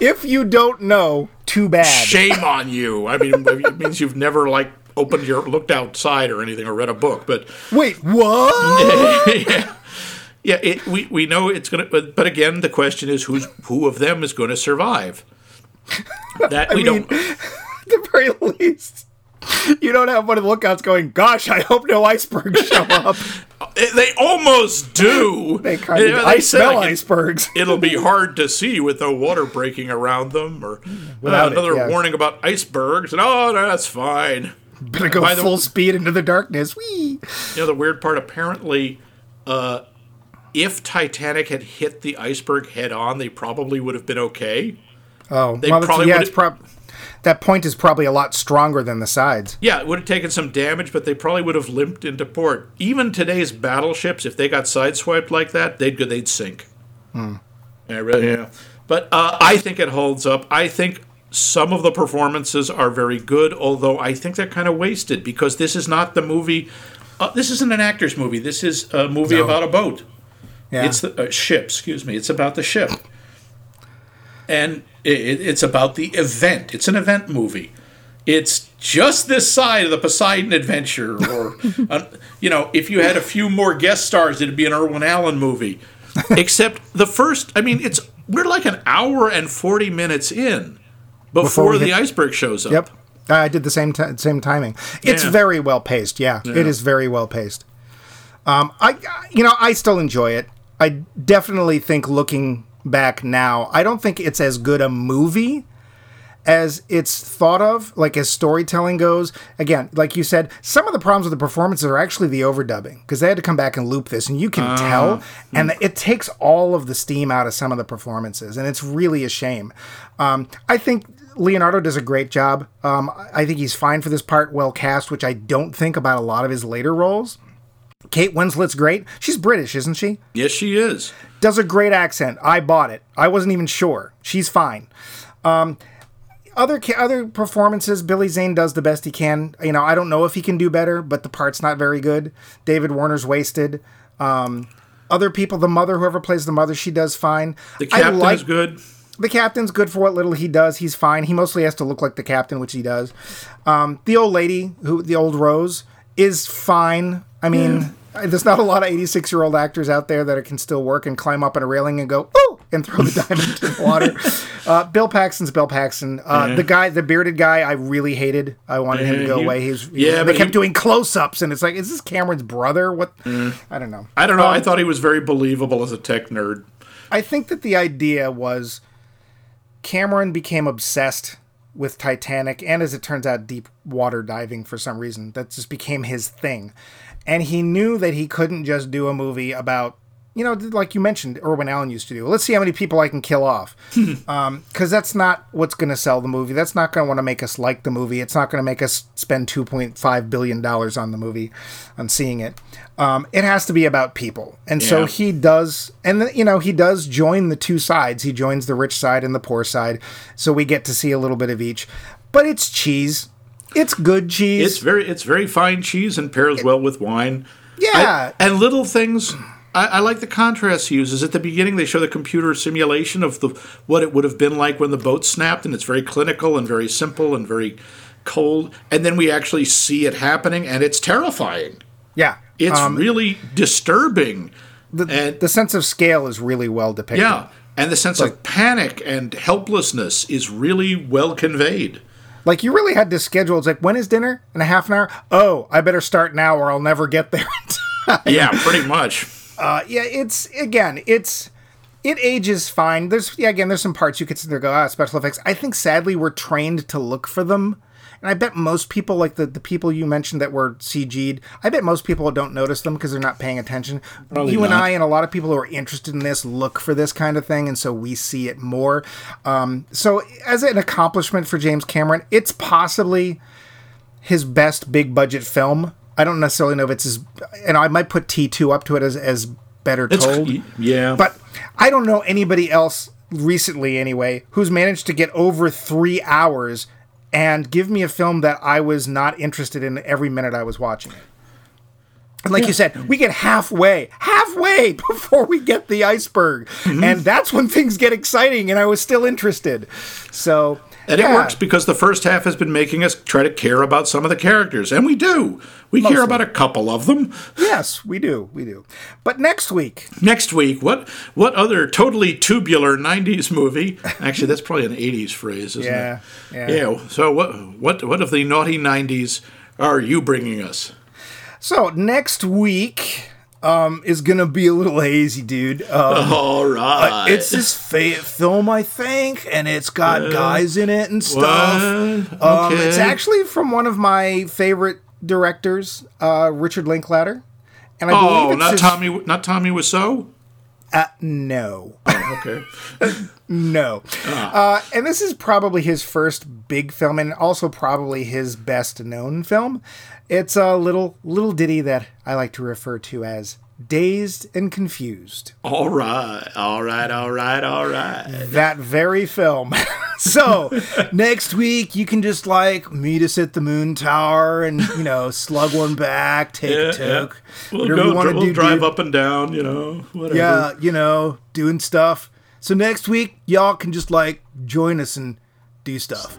If you don't know, too bad. Shame on you. I mean, it means you've never looked outside or anything or read a book. But wait, what? Yeah. We know it's going to. But again, the question is who of them is going to survive? That we don't. At the very least. You don't have one of the lookouts going, gosh, I hope no icebergs show up. They almost do. They kind of I smell icebergs. It'll be hard to see with no water breaking around them or another warning about icebergs. And, no, that's fine. Better go full speed into the darkness. Whee! The weird part, apparently, if Titanic had hit the iceberg head on, they probably would have been okay. Oh, they probably would have... That point is probably a lot stronger than the sides. Yeah, it would have taken some damage, but they probably would have limped into port. Even today's battleships, if they got sideswiped like that, they'd sink. Mm. Yeah, really. Yeah. But I think it holds up. I think some of the performances are very good, although I think they're kind of wasted because this is not the movie. This isn't an actor's movie. This is a movie about a boat. Yeah. It's a ship, excuse me. It's about the ship. And it's about the event. It's an event movie. It's just this side of the Poseidon Adventure. Or, if you had a few more guest stars, it'd be an Irwin Allen movie. Except the first, we're like an hour and 40 minutes in before the iceberg shows up. Yep. I did the same timing. It's very well paced. Yeah, it is very well paced. I still enjoy it. I definitely think looking back now, I don't think it's as good a movie as it's thought of, like as storytelling goes. Again, like you said, some of the problems with the performances are actually the overdubbing, because they had to come back and loop this, and you can tell, and it takes all of the steam out of some of the performances, and it's really a shame. I think Leonardo does a great job. I think he's fine for this part, well cast, which I don't think about a lot of his later roles. Kate Winslet's great. She's British, isn't she? Yes, she is. Does a great accent. I bought it. I wasn't even sure. She's fine. Other performances, Billy Zane does the best he can. You know, I don't know if he can do better, but the part's not very good. David Warner's wasted. Other people, the mother, whoever plays the mother, she does fine. The captain's good. The captain's good for what little he does. He's fine. He mostly has to look like the captain, which he does. The old lady, the old Rose, is fine. I mean, there's not a lot of 86-year-old actors out there that can still work and climb up on a railing and go, ooh, and throw the diamond into the water. Bill Paxton's Bill Paxton. The guy, the bearded guy, I really hated. I wanted him to go away. They kept doing close-ups, and it's like, is this Cameron's brother? What? I don't know. I thought he was very believable as a tech nerd. I think that the idea was... Cameron became obsessed with Titanic and, as it turns out, deep water diving for some reason. That just became his thing. And he knew that he couldn't just do a movie about, you know, like you mentioned, Irwin Allen used to do. Let's see how many people I can kill off. Because that's not what's going to sell the movie. That's not going to want to make us like the movie. It's not going to make us spend $2.5 billion on the movie, on seeing it. It has to be about people. And so he does, and you know, he does join the two sides. He joins the rich side and the poor side. So we get to see a little bit of each. But it's cheese. It's good cheese. It's very fine cheese and pairs well with wine. Yeah. And little things... I like the contrast he uses. At the beginning, they show the computer simulation of what it would have been like when the boat snapped, and it's very clinical and very simple and very cold. And then we actually see it happening, and it's terrifying. Yeah. It's really disturbing. The sense of scale is really well depicted. Yeah, and the sense of panic and helplessness is really well conveyed. Like, you really had to schedule. It's like, when is dinner? In a half an hour? Oh, I better start now or I'll never get there in time. Yeah, pretty much. It ages fine. There's some parts you could sit there and go, special effects. I think, sadly, we're trained to look for them. And I bet most people, like the people you mentioned that were CG'd, I bet most people don't notice them because they're not paying attention. Probably you not. And I and a lot of people who are interested in this look for this kind of thing, and so we see it more. So as an accomplishment for James Cameron, it's possibly his best big-budget film. I don't necessarily know if it's as... And I might put T2 up to it as better told. Yeah. But I don't know anybody else, recently anyway, who's managed to get over 3 hours and give me a film that I was not interested in every minute I was watching it. And like you said, we get halfway before we get the iceberg. Mm-hmm. And that's when things get exciting, and I was still interested. So... And it works because the first half has been making us try to care about some of the characters. And we do. We mostly care about a couple of them. Yes, we do. We do. But next week. What other totally tubular 90s movie? Actually, that's probably an 80s phrase, isn't it? Yeah. So what of the naughty 90s are you bringing us? So next week... is going to be a little hazy, dude. All right. It's this film, I think, and it's got guys in it and stuff. Okay. It's actually from one of my favorite directors, Richard Linklater. And I believe it's not Tommy Wiseau? No. Oh, okay. No. And this is probably his first big film, and also probably his best-known film. It's a little ditty that I like to refer to as Dazed and Confused. All right. That very film. So, next week, you can just, meet us at the Moon Tower and, slug one back, take a toke. Yeah. We'll drive up and down, whatever. Yeah, doing stuff. So, next week, y'all can just, join us and do stuff.